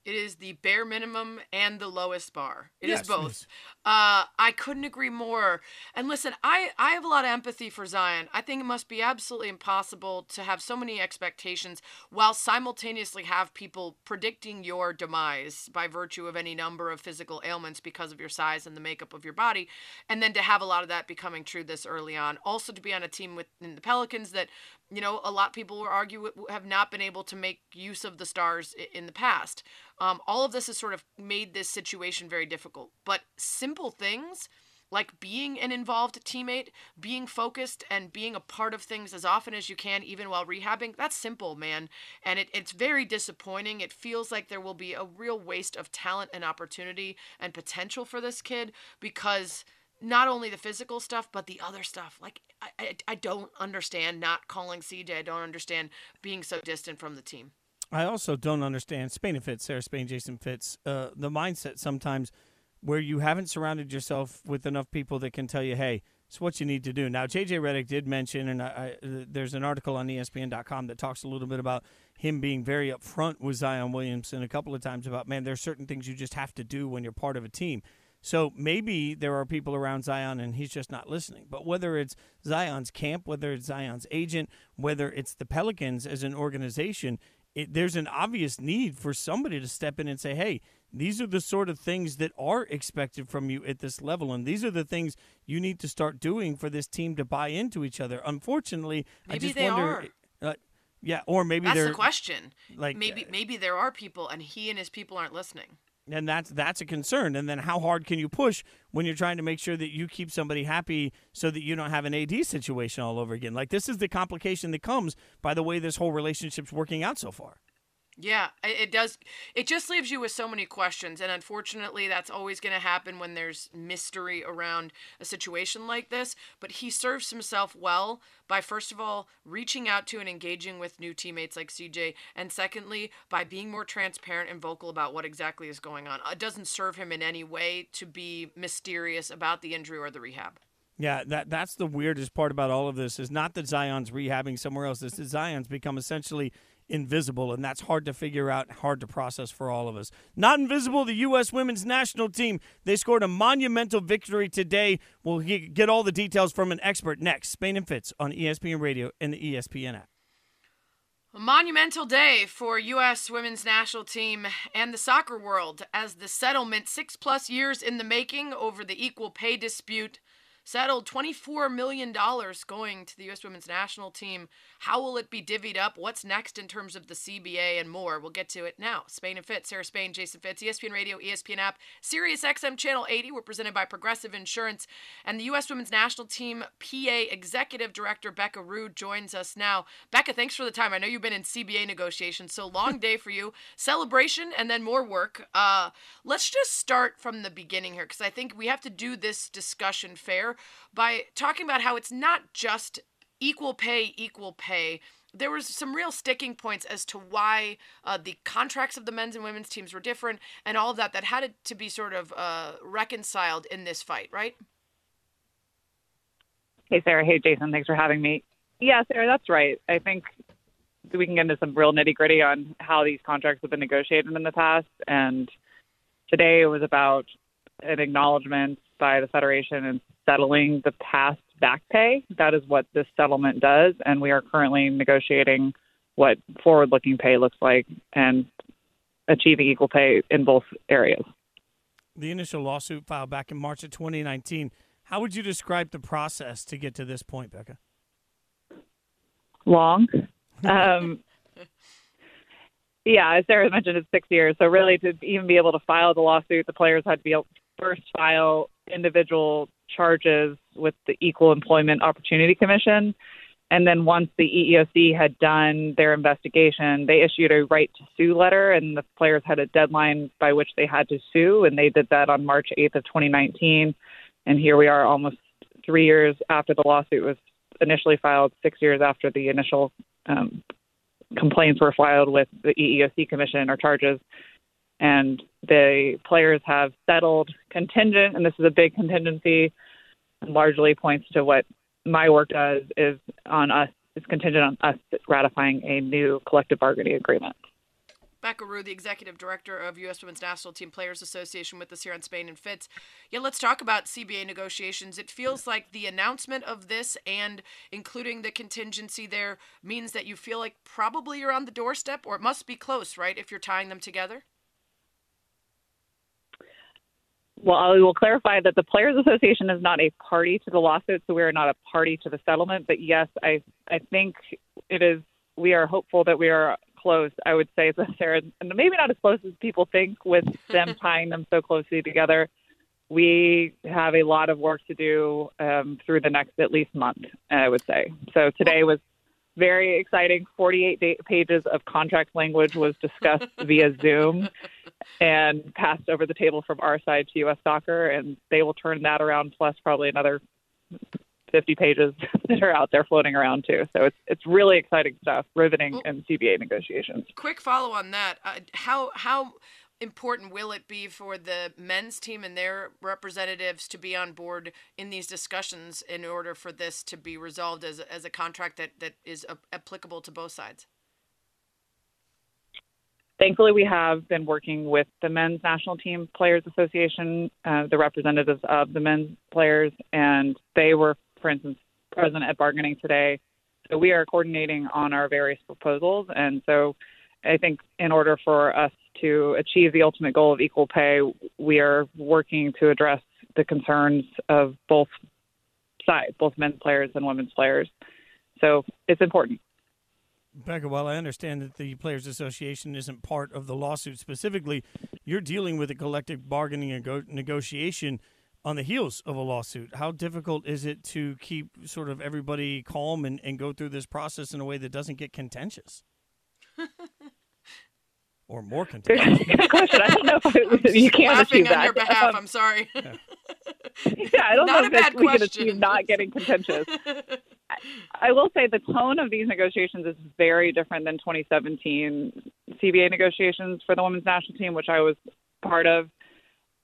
It is the bare minimum and the lowest bar. It yes, is both. Yes. Uh, I couldn't agree more. And listen, I, I have a lot of empathy for Zion. I think it must be absolutely impossible to have so many expectations while simultaneously have people predicting your demise by virtue of any number of physical ailments because of your size and the makeup of your body. And then to have a lot of that becoming true this early on. Also to be on a team with in the Pelicans that, you know, a lot of people will argue have not been able to make use of the stars in the past. Um, all of this has sort of made this situation very difficult. But simple things like being an involved teammate, being focused and being a part of things as often as you can, even while rehabbing, that's simple, man. And it, it's very disappointing. It feels like there will be a real waste of talent and opportunity and potential for this kid because not only the physical stuff, but the other stuff. Like, I, I, I don't understand not calling C J. I don't understand being so distant from the team. I also don't understand Spain and Fitz, Sarah Spain, Jason Fitz, uh, the mindset sometimes where you haven't surrounded yourself with enough people that can tell you, hey, it's what you need to do. Now, J J. Redick did mention, and I, I, there's an article on E S P N dot com that talks a little bit about him being very upfront with Zion Williamson a couple of times about, man, there's certain things you just have to do when you're part of a team. So maybe there are people around Zion and he's just not listening. But whether it's Zion's camp, whether it's Zion's agent, whether it's the Pelicans as an organization, it, there's an obvious need for somebody to step in and say, hey, these are the sort of things that are expected from you at this level, and these are the things you need to start doing for this team to buy into each other. Unfortunately, maybe I just they wonder are. Uh, yeah, or maybe that's they're, the question. Like maybe uh, maybe there are people, and he and his people aren't listening. And that's that's a concern. And then how hard can you push when you're trying to make sure that you keep somebody happy so that you don't have an A D situation all over again? Like, this is the complication that comes by the way this whole relationship's working out so far. Yeah, it does. It just leaves you with so many questions. And unfortunately, that's always going to happen when there's mystery around a situation like this. But he serves himself well by, first of all, reaching out to and engaging with new teammates like C J. And secondly, by being more transparent and vocal about what exactly is going on. It doesn't serve him in any way to be mysterious about the injury or the rehab. Yeah, that that's the weirdest part about all of this is not that Zion's rehabbing somewhere else. It's that Zion's become essentially invisible, and that's hard to figure out, hard to process for all of us. Not invisible, the U S Women's National Team. They scored a monumental victory today. We'll get all the details from an expert next. Spain and Fitz on E S P N Radio and the E S P N app. A monumental day for U S Women's National Team and the soccer world as the settlement, six-plus years in the making over the equal pay dispute, settled twenty-four million dollars going to the U S Women's National Team. How will it be divvied up? What's next in terms of the C B A and more? We'll get to it now. Spain and Fitz, Sarah Spain, Jason Fitz, E S P N Radio, E S P N app, Sirius X M Channel eighty. We're presented by Progressive Insurance. And the U S Women's National Team P A Executive Director Becca Roux joins us now. Becca, thanks for the time. I know you've been in C B A negotiations, so long day for you. Celebration and then more work. Uh, let's just start from the beginning here because I think we have to do this discussion fair by talking about how it's not just equal pay, equal pay. There was some real sticking points as to why uh, the contracts of the men's and women's teams were different and all of that that had to be sort of uh, reconciled in this fight, right? Hey, Sarah. Hey, Jason. Thanks for having me. Yeah, Sarah, that's right. I think we can get into some real nitty-gritty on how these contracts have been negotiated in the past, and today it was about an acknowledgement by the Federation and settling the past back pay. That is what this settlement does, and we are currently negotiating what forward-looking pay looks like and achieving equal pay in both areas. The initial lawsuit filed back in March of twenty nineteen. How would you describe the process to get to this point, Becca? Long. Um, yeah, as Sarah mentioned, it's six years. So really, to even be able to file the lawsuit, the players had to be able to first file individual charges with the Equal Employment Opportunity Commission. And then once the E E O C had done their investigation, they issued a right to sue letter, and the players had a deadline by which they had to sue, and they did that on March eighth of twenty nineteen. And here we are almost three years after the lawsuit was initially filed, six years after the initial um, complaints were filed with the E E O C commission or charges. And the players have settled contingent, and this is a big contingency, and largely points to what my work does is on us, it's contingent on us ratifying a new collective bargaining agreement. Becca Roux, the executive director of U S. Women's National Team Players Association, with us here on Spain and Fitz. Yeah, let's talk about C B A negotiations. It feels like the announcement of this and including the contingency there means that you feel like probably you're on the doorstep, or it must be close, right, if you're tying them together? Well, I will clarify that the Players Association is not a party to the lawsuit, so we are not a party to the settlement. But yes, I I think it is. We are hopeful that we are close. I would say that Sarah, and maybe not as close as people think, with them tying them so closely together. We have a lot of work to do um, through the next at least month, I would say. So today was very exciting. forty-eight pages of contract language was discussed via Zoom and passed over the table from our side to U S Soccer, and they will turn that around, plus probably another fifty pages that are out there floating around too. So it's it's really exciting stuff, riveting well, in C B A negotiations. Quick follow on that. Uh, how how important will it be for the men's team and their representatives to be on board in these discussions in order for this to be resolved as, as a contract that, that is a, applicable to both sides? Thankfully, we have been working with the Men's National Team Players Association, uh, the representatives of the men's players, and they were, for instance, present at bargaining today. So we are coordinating on our various proposals. And so I think in order for us to achieve the ultimate goal of equal pay, we are working to address the concerns of both sides, both men's players and women's players. So it's important. Becca, while I understand that the Players Association isn't part of the lawsuit specifically, you're dealing with a collective bargaining and negotiation on the heels of a lawsuit. How difficult is it to keep sort of everybody calm and, and go through this process in a way that doesn't get contentious? Or more contentious? Good question. I don't know if it, you can't achieve that. I'm laughing on your behalf. Um, I'm sorry. Yeah. Yeah, I don't not know if that we can achieve not getting contentious. I will say the tone of these negotiations is very different than twenty seventeen C B A negotiations for the women's national team, which I was part of.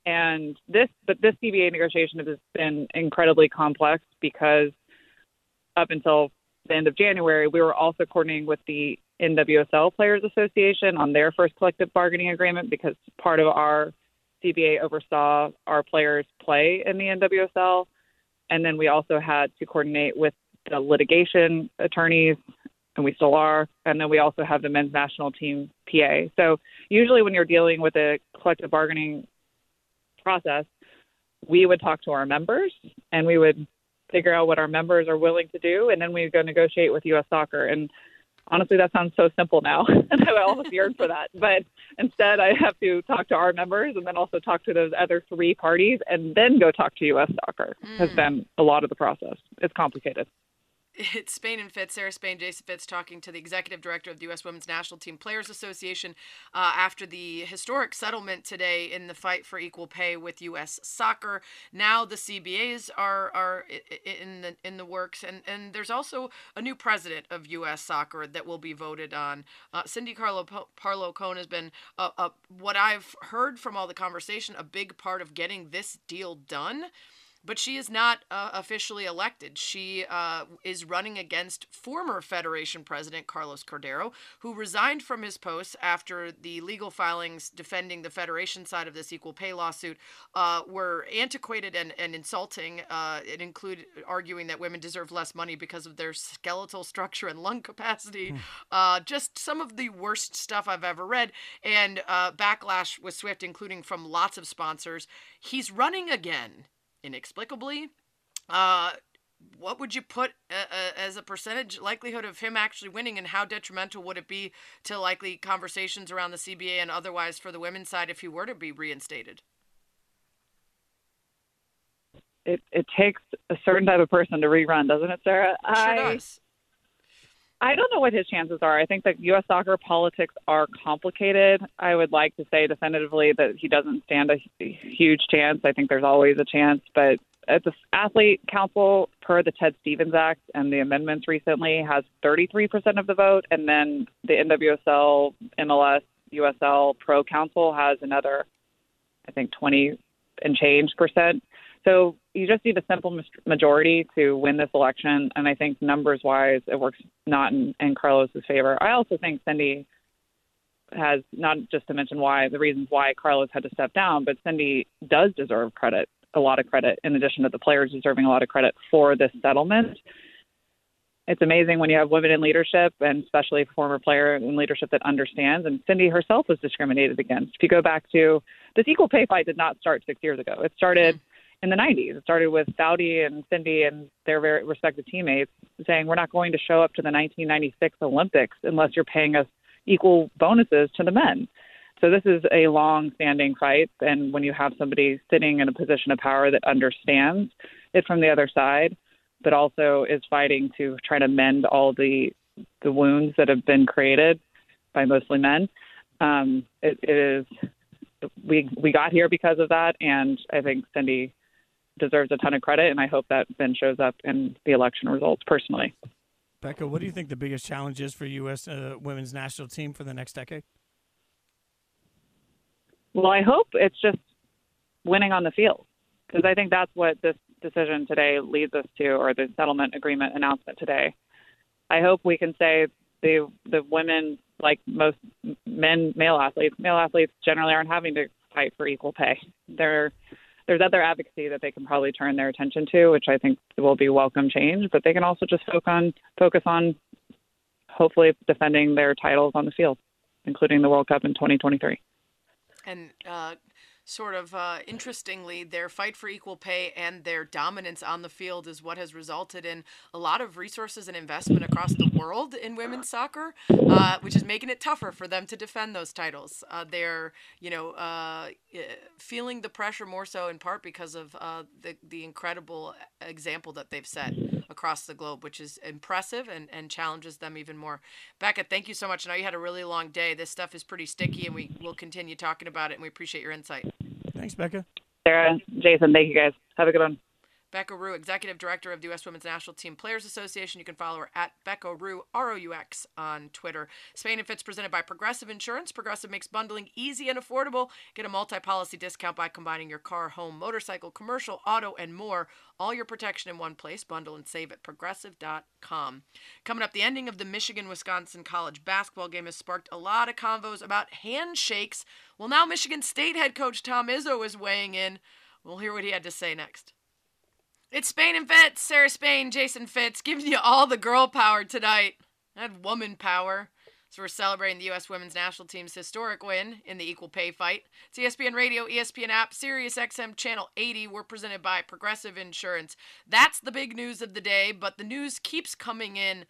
And this, but this C B A negotiation has been incredibly complex because up until the end of January, we were also coordinating with the N W S L Players Association on their first collective bargaining agreement, because part of our C B A oversaw our players play in the N W S L. And then we also had to coordinate with the litigation attorneys, and we still are. And then we also have the men's national team P A. So usually when you're dealing with a collective bargaining process, we would talk to our members and we would figure out what our members are willing to do. And then we would go negotiate with U S Soccer. And honestly, that sounds so simple now. And I almost yearn for that. But instead, I have to talk to our members and then also talk to those other three parties and then go talk to U S Soccer. Mm. Has been a lot of the process. It's complicated. It's Spain and Fitz, Sarah Spain, Jason Fitz, talking to the executive director of the U S. Women's National Team Players Association uh, after the historic settlement today in the fight for equal pay with U S Soccer. Now the C B As are are in the in the works, and, and there's also a new president of U S Soccer that will be voted on. Uh, Cindy Parlow Parlow Cohn has been, a, a, what I've heard from all the conversation, a big part of getting this deal done. But she is not uh, officially elected. She uh, is running against former Federation President Carlos Cordero, who resigned from his post after the legal filings defending the Federation side of this equal pay lawsuit uh, were antiquated and, and insulting. Uh, it included arguing that women deserve less money because of their skeletal structure and lung capacity. Mm. Uh, just some of the worst stuff I've ever read. And uh, backlash was swift, including from lots of sponsors. He's running again. Inexplicably, uh, what would you put uh, uh, as a percentage likelihood of him actually winning, and how detrimental would it be to likely conversations around the C B A and otherwise for the women's side if he were to be reinstated? It it takes a certain type of person to rerun, doesn't it, Sarah? It sure I, does. I don't know what his chances are. I think that U S soccer politics are complicated. I would like to say definitively that he doesn't stand a huge chance. I think there's always a chance. But the Athlete Council, per the Ted Stevens Act and the amendments recently, has thirty-three percent of the vote. And then the N W S L, M L S, U S L Pro Council has another, I think, twenty and change percent. So you just need a simple majority to win this election, and I think numbers-wise, it works not in, in Carlos's favor. I also think Cindy has, not just to mention why the reasons why Carlos had to step down, but Cindy does deserve credit, a lot of credit, in addition to the players deserving a lot of credit for this settlement. It's amazing when you have women in leadership, and especially a former player in leadership that understands. And Cindy herself was discriminated against. If you go back to this equal pay fight, did not start six years ago. It started in the nineties. It started with Saudi and Cindy and their very respective teammates saying, we're not going to show up to the nineteen ninety-six Olympics unless you're paying us equal bonuses to the men. So this is a long-standing fight. And when you have somebody sitting in a position of power that understands it from the other side, but also is fighting to try to mend all the the wounds that have been created by mostly men, um, it, it is we we got here because of that. And I think Cindy deserves a ton of credit, and I hope that then shows up in the election results personally. Becca, what do you think the biggest challenge is for U S uh, women's national team for the next decade? Well, I hope it's just winning on the field, because I think that's what this decision today leads us to, or the settlement agreement announcement today. I hope we can say the the women, like most men, male athletes, male athletes generally aren't having to fight for equal pay. They're There's other advocacy that they can probably turn their attention to, which I think will be welcome change, but they can also just focus on, focus on hopefully defending their titles on the field, including the World Cup in twenty twenty-three. And uh, sort of uh, interestingly, their fight for equal pay and their dominance on the field is what has resulted in a lot of resources and investment across the world in women's soccer, uh, which is making it tougher for them to defend those titles. Uh, they're, you know, uh, feeling the pressure more so in part because of uh, the, the incredible example that they've set across the globe, which is impressive and, and challenges them even more. Becca, thank you so much. I know you had a really long day. This stuff is pretty sticky, and we will continue talking about it, and we appreciate your insight. Thanks, Becca. Sarah, Jason, thank you guys. Have a good one. Becca Roux, Executive Director of the U S Women's National Team Players Association. You can follow her at Becca Roux, R O U X, on Twitter. Spain and Fitz presented by Progressive Insurance. Progressive makes bundling easy and affordable. Get a multi-policy discount by combining your car, home, motorcycle, commercial, auto, and more. All your protection in one place. Bundle and save at progressive dot com. Coming up, the ending of the Michigan-Wisconsin college basketball game has sparked a lot of convos about handshakes. Well, now Michigan State head coach Tom Izzo is weighing in. We'll hear what he had to say next. It's Spain and Fitz, Sarah Spain, Jason Fitz, giving you all the girl power tonight. I had woman power. So we're celebrating the U S Women's National Team's historic win in the equal pay fight. It's E S P N Radio, E S P N app, Sirius X M Channel eighty. We're presented by Progressive Insurance. That's the big news of the day, but the news keeps coming in.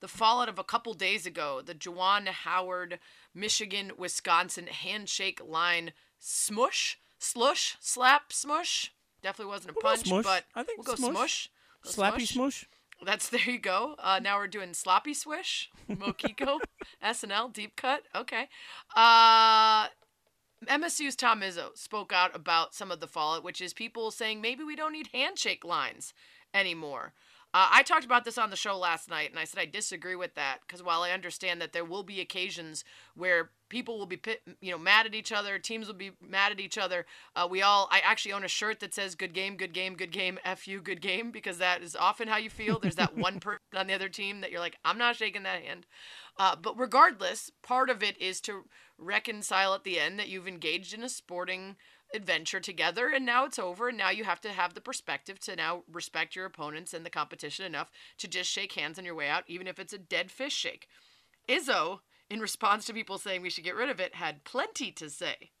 The fallout of a couple days ago, the Juwan Howard, Michigan, Wisconsin handshake line smush, slush, slap, smush. Definitely wasn't a punch, we'll but I think we'll go smush. smush. Go Slappy smush. smush. That's, there you go. Uh, now we're doing sloppy swish, Mokiko, S N L, deep cut. Okay. Uh, M S U's Tom Izzo spoke out about some of the fallout, which is people saying maybe we don't need handshake lines anymore. Uh, I talked about this on the show last night, and I said I disagree with that, because while I understand that there will be occasions where people will be pit, you know, mad at each other, teams will be mad at each other, uh, we all, I actually own a shirt that says good game, good game, good game, F you, good game, because that is often how you feel. There's that one person on the other team that you're like, I'm not shaking that hand. Uh, but regardless, part of it is to reconcile at the end that you've engaged in a sporting adventure together, and now it's over, and now you have to have the perspective to now respect your opponents and the competition enough to just shake hands on your way out, even if it's a dead fish shake. Izzo, in response to people saying we should get rid of it, had plenty to say.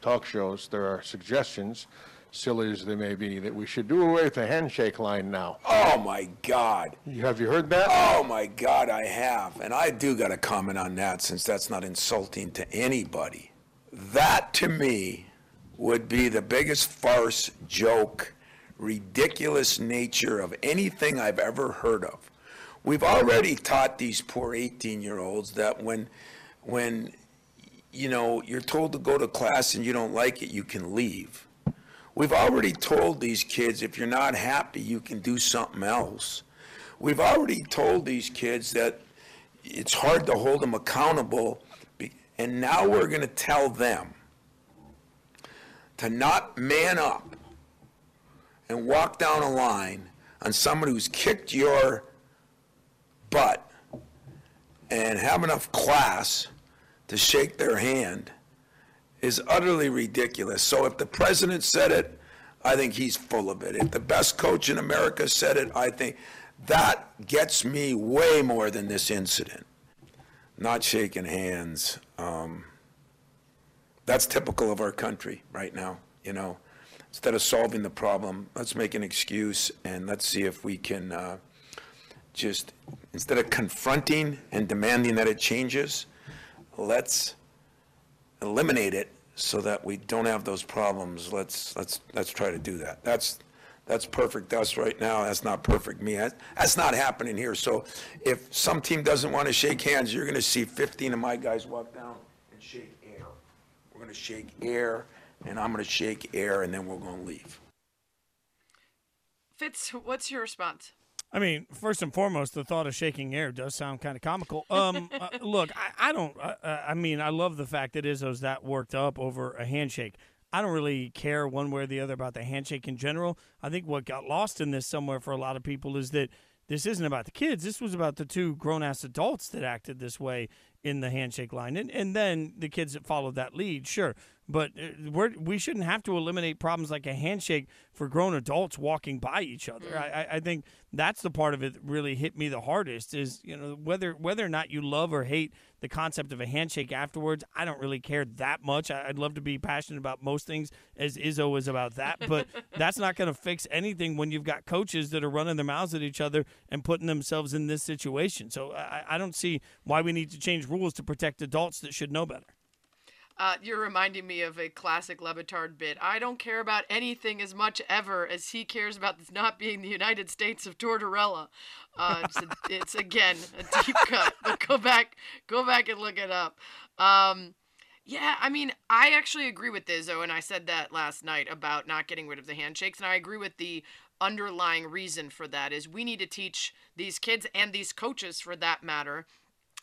Talk shows, there are suggestions, silly as they may be, that we should do away with the handshake line now. Oh my God. You, have you heard that? Oh my God, I have. And I do got to comment on that, since that's not insulting to anybody. That to me would be the biggest farce, joke, ridiculous nature of anything I've ever heard of. We've already taught these poor eighteen-year-olds that when, when, you know, you're told to go to class and you don't like it, you can leave. We've already told these kids if you're not happy, you can do something else. We've already told these kids that it's hard to hold them accountable, and now we're going to tell them to not man up and walk down a line on someone who's kicked your butt and have enough class to shake their hand is utterly ridiculous. So if the president said it, I think he's full of it. If the best coach in America said it, I think that gets me way more than this incident. Not shaking hands. Um, That's typical of our country right now, you know. Instead of solving the problem, let's make an excuse and let's see if we can uh, just, instead of confronting and demanding that it changes, let's eliminate it so that we don't have those problems. Let's let's let's try to do that. That's that's perfect us right now. That's not perfect me. That's not happening here. So if some team doesn't want to shake hands, you're going to see fifteen of my guys walk down and shake. We're going to shake air, and I'm going to shake air, and then we're going to leave. Fitz, what's your response? I mean, first and foremost, the thought of shaking air does sound kind of comical. Um, uh, look, I, I don't uh, – I mean, I love the fact that Izzo's that worked up over a handshake. I don't really care one way or the other about the handshake in general. I think what got lost in this somewhere for a lot of people is that this isn't about the kids. This was about the two grown-ass adults that acted this way in the handshake line, and and then the kids that followed that lead, sure. But we're, we shouldn't have to eliminate problems like a handshake for grown adults walking by each other. I, I think that's the part of it that really hit me the hardest is, you know, whether whether or not you love or hate the concept of a handshake afterwards, I don't really care that much. I, I'd love to be passionate about most things, as Izzo is about that, but that's not going to fix anything when you've got coaches that are running their mouths at each other and putting themselves in this situation. So I, I don't see why we need to change rules to protect adults that should know better. Uh, you're reminding me of a classic Le Batard bit. I don't care about anything as much ever as he cares about this not being the United States of Tortorella. Uh, it's, a, it's again a deep cut, but go back, go back and look it up. Um, yeah, I mean, I actually agree with Izzo, and I said that last night about not getting rid of the handshakes, and I agree with the underlying reason for that is we need to teach these kids and these coaches, for that matter,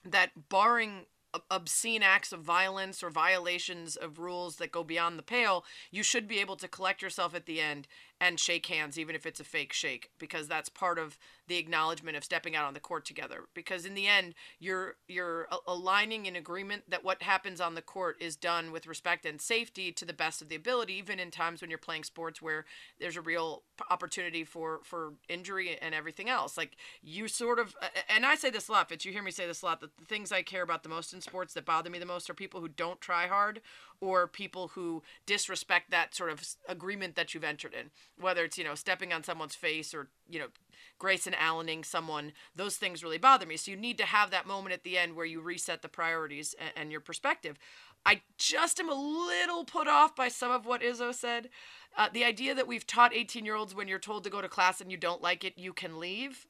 that barring obscene acts of violence or violations of rules that go beyond the pale, you should be able to collect yourself at the end and shake hands, even if it's a fake shake, because that's part of the acknowledgement of stepping out on the court together. Because in the end, you're you're aligning in agreement that what happens on the court is done with respect and safety to the best of the ability, even in times when you're playing sports where there's a real opportunity for, for injury and everything else. Like, you sort of, and I say this a lot, Fitz, you hear me say this a lot, that the things I care about the most in sports that bother me the most are people who don't try hard or people who disrespect that sort of agreement that you've entered in, whether it's, you know, stepping on someone's face or, you know, Grayson Allening someone. Those things really bother me. So you need to have that moment at the end where you reset the priorities and, and your perspective. I just am a little put off by some of what Izzo said. Uh, the idea that we've taught eighteen-year-olds when you're told to go to class and you don't like it, you can leave.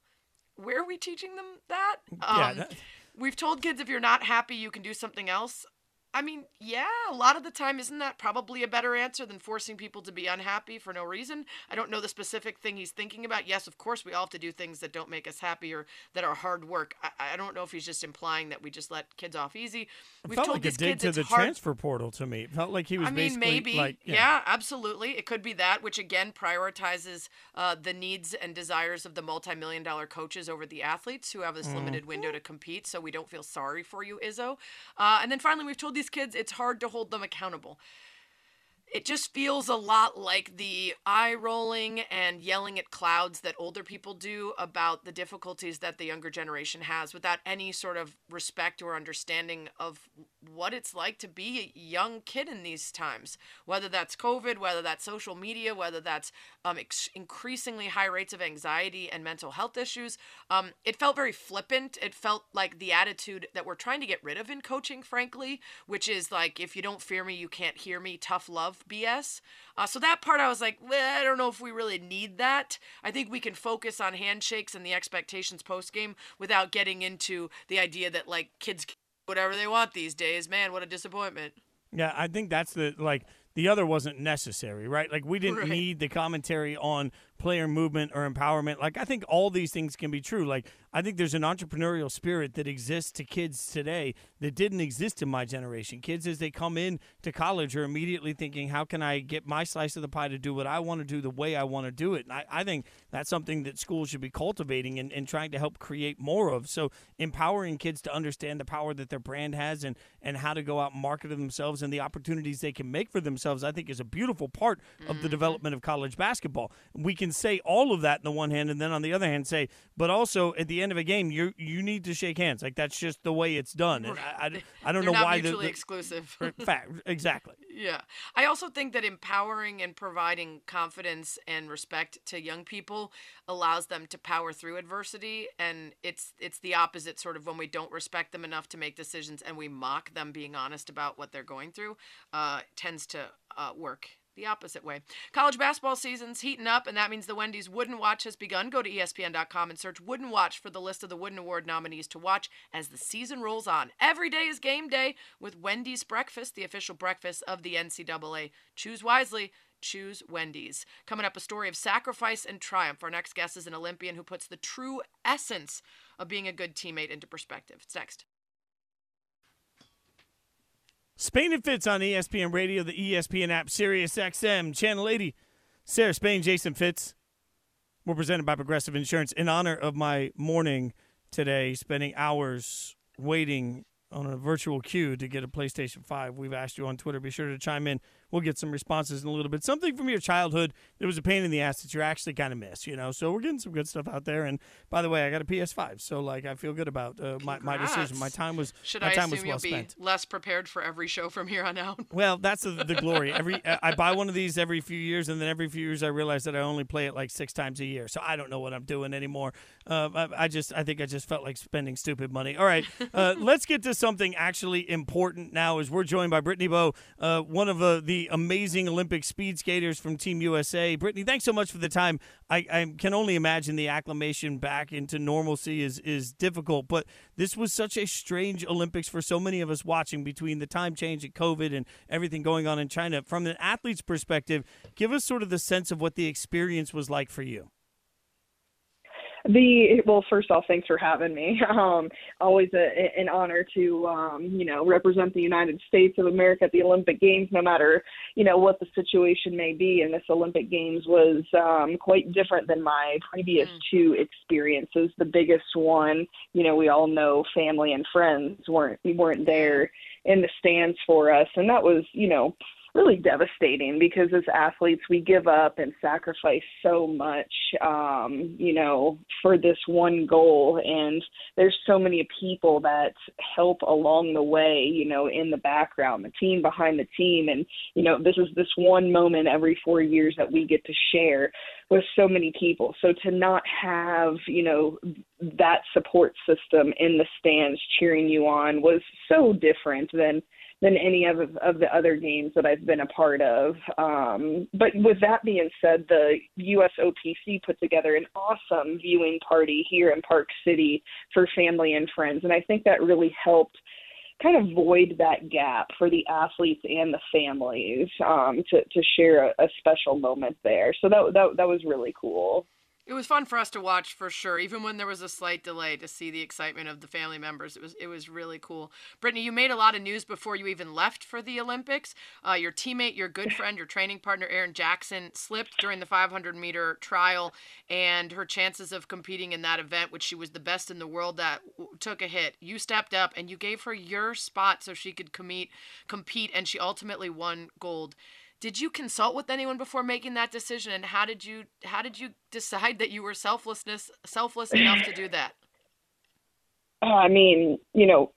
Where are we teaching them that? Um, yeah, that... We've told kids if you're not happy, you can do something else. I mean, yeah, a lot of the time, isn't that probably a better answer than forcing people to be unhappy for no reason? I don't know the specific thing he's thinking about. Yes, of course, we all have to do things that don't make us happy or that are hard work. I, I don't know if he's just implying that we just let kids off easy. We've it felt told like these a dig kids to it's the hard... transfer portal to me. It felt like he was I mean, basically maybe. Like, yeah. yeah, absolutely. It could be that, which again prioritizes uh, the needs and desires of the multi-million dollar coaches over the athletes who have this mm. limited window to compete, so we don't feel sorry for you, Izzo. Uh, and then finally, we've told these These kids, it's hard to hold them accountable. It just feels a lot like the eye rolling and yelling at clouds that older people do about the difficulties that the younger generation has without any sort of respect or understanding of what it's like to be a young kid in these times, whether that's COVID, whether that's social media, whether that's um, ex- increasingly high rates of anxiety and mental health issues. Um, it felt very flippant. It felt like the attitude that we're trying to get rid of in coaching, frankly, which is like, if you don't fear me, you can't hear me, tough love B S. Uh, so that part I was like, well, I don't know if we really need that. I think we can focus on handshakes and the expectations post-game without getting into the idea that like kids whatever they want these days. Man, what a disappointment. Yeah, I think that's the, like, the other wasn't necessary, right? Like, we didn't right. need the commentary on player movement or empowerment. Like, I think all these things can be true. Like, I think there's an entrepreneurial spirit that exists to kids today that didn't exist in my generation. Kids, as they come in to college, are immediately thinking, how can I get my slice of the pie to do what I want to do the way I want to do it? And I, I think that's something that schools should be cultivating and, and trying to help create more of. So empowering kids to understand the power that their brand has and, and how to go out and market themselves and the opportunities they can make for themselves, I think is a beautiful part mm-hmm. of the development of college basketball. We can say all of that on the one hand, and then on the other hand say, but also at the end of a game, you you need to shake hands. Like, that's just the way it's done. And I, I, I don't know why they're not mutually exclusive. Fact, exactly. Yeah. I also think that empowering and providing confidence and respect to young people allows them to power through adversity, and it's it's the opposite sort of when we don't respect them enough to make decisions and we mock them being honest about what they're going through, uh, tends to uh, work the opposite way. College basketball season's heating up, and that means the Wendy's Wooden Watch has begun. Go to E S P N dot com and search Wooden Watch for the list of the Wooden Award nominees to watch as the season rolls on. Every day is game day with Wendy's Breakfast, the official breakfast of the N C double A. Choose wisely. Choose Wendy's. Coming up, a story of sacrifice and triumph. Our next guest is an Olympian who puts the true essence of being a good teammate into perspective. It's next. Spain and Fitz on E S P N Radio, the E S P N app, Sirius X M, Channel eighty. Sarah Spain, Jason Fitz. We're presented by Progressive Insurance. In honor of my morning today, spending hours waiting on a virtual queue to get a PlayStation five, we've asked you on Twitter, be sure to chime in. We'll get some responses in a little bit. Something from your childhood that was a pain in the ass that you actually kind of miss, you know. So we're getting some good stuff out there. And by the way, I got a P S five, so like I feel good about uh, my my decision. My time was Should my time I assume was well you'll spent. Be less prepared for every show from here on out? Well, that's the, the glory. Every I buy one of these every few years, and then every few years I realize that I only play it like six times a year. So I don't know what I'm doing anymore. Uh, I, I just I think I just felt like spending stupid money. All right, uh, let's get to something actually important now. As we're joined by Brittany Bowe, uh, one of uh, the amazing Olympic speed skaters from Team U S A. Brittany, thanks so much for the time. I, I can only imagine the acclimation back into normalcy is is difficult, but this was such a strange Olympics for so many of us watching between the time change and COVID and everything going on in China. From an athlete's perspective, give us sort of the sense of what the experience was like for you. The well, first off, thanks for having me. Um, always a, an honor to, um, you know, represent the United States of America at the Olympic Games, no matter, you know, what the situation may be. And this Olympic Games was um, quite different than my previous mm. two experiences. The biggest one, you know, we all know family and friends weren't weren't there in the stands for us. And that was, you know, really devastating because as athletes, we give up and sacrifice so much, um, you know, for this one goal. And there's so many people that help along the way, you know, in the background, the team behind the team. And, you know, this is this one moment every four years that we get to share with so many people. So to not have, you know, that support system in the stands cheering you on was so different than than any of of the other games that I've been a part of. Um, but with that being said, the U S O P C put together an awesome viewing party here in Park City for family and friends. And I think that really helped kind of void that gap for the athletes and the families um, to, to share a, a special moment there. So that, that that was really cool. It was fun for us to watch for sure, even when there was a slight delay, to see the excitement of the family members. It was it was really cool. Brittany, you made a lot of news before you even left for the Olympics. Uh, your teammate, your good friend, your training partner, Erin Jackson, slipped during the five hundred meter trial, and her chances of competing in that event, which she was the best in the world, that w- took a hit. You stepped up and you gave her your spot so she could commete, compete, and she ultimately won gold. Did you consult with anyone before making that decision, and how did you how did you decide that you were selflessness selfless enough to do that? I mean, you know,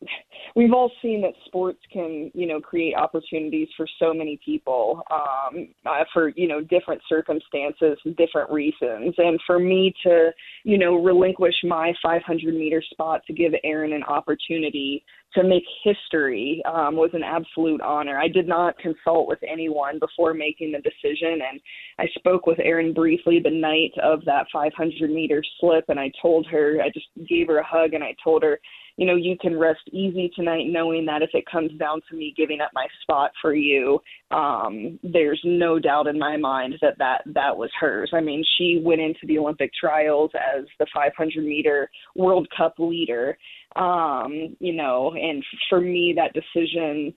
we've all seen that sports can, you know, create opportunities for so many people, um, uh, for, you know, different circumstances, different reasons. And for me to, you know, relinquish my five hundred meter spot to give Erin an opportunity to make history um, was an absolute honor. I did not consult with anyone before making the decision. And I spoke with Erin briefly the night of that five hundred meter slip. And I told her, I just gave her a hug and I told her, you know, you can rest easy tonight knowing that if it comes down to me giving up my spot for you, um, there's no doubt in my mind that, that that was hers. I mean, she went into the Olympic trials as the five hundred meter World Cup leader, um, you know, and for me, that decision,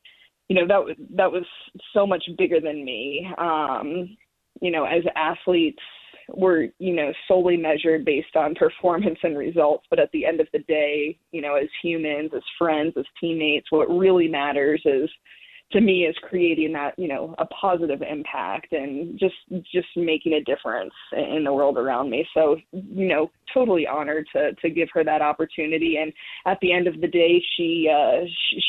you know, that, that was so much bigger than me. Um, you know, as athletes, we're, you know, solely measured based on performance and results. But at the end of the day, you know, as humans, as friends, as teammates, what really matters is, to me, is creating that, you know, a positive impact and just, just making a difference in the world around me. So, you know, totally honored to, to give her that opportunity. And at the end of the day, she, uh,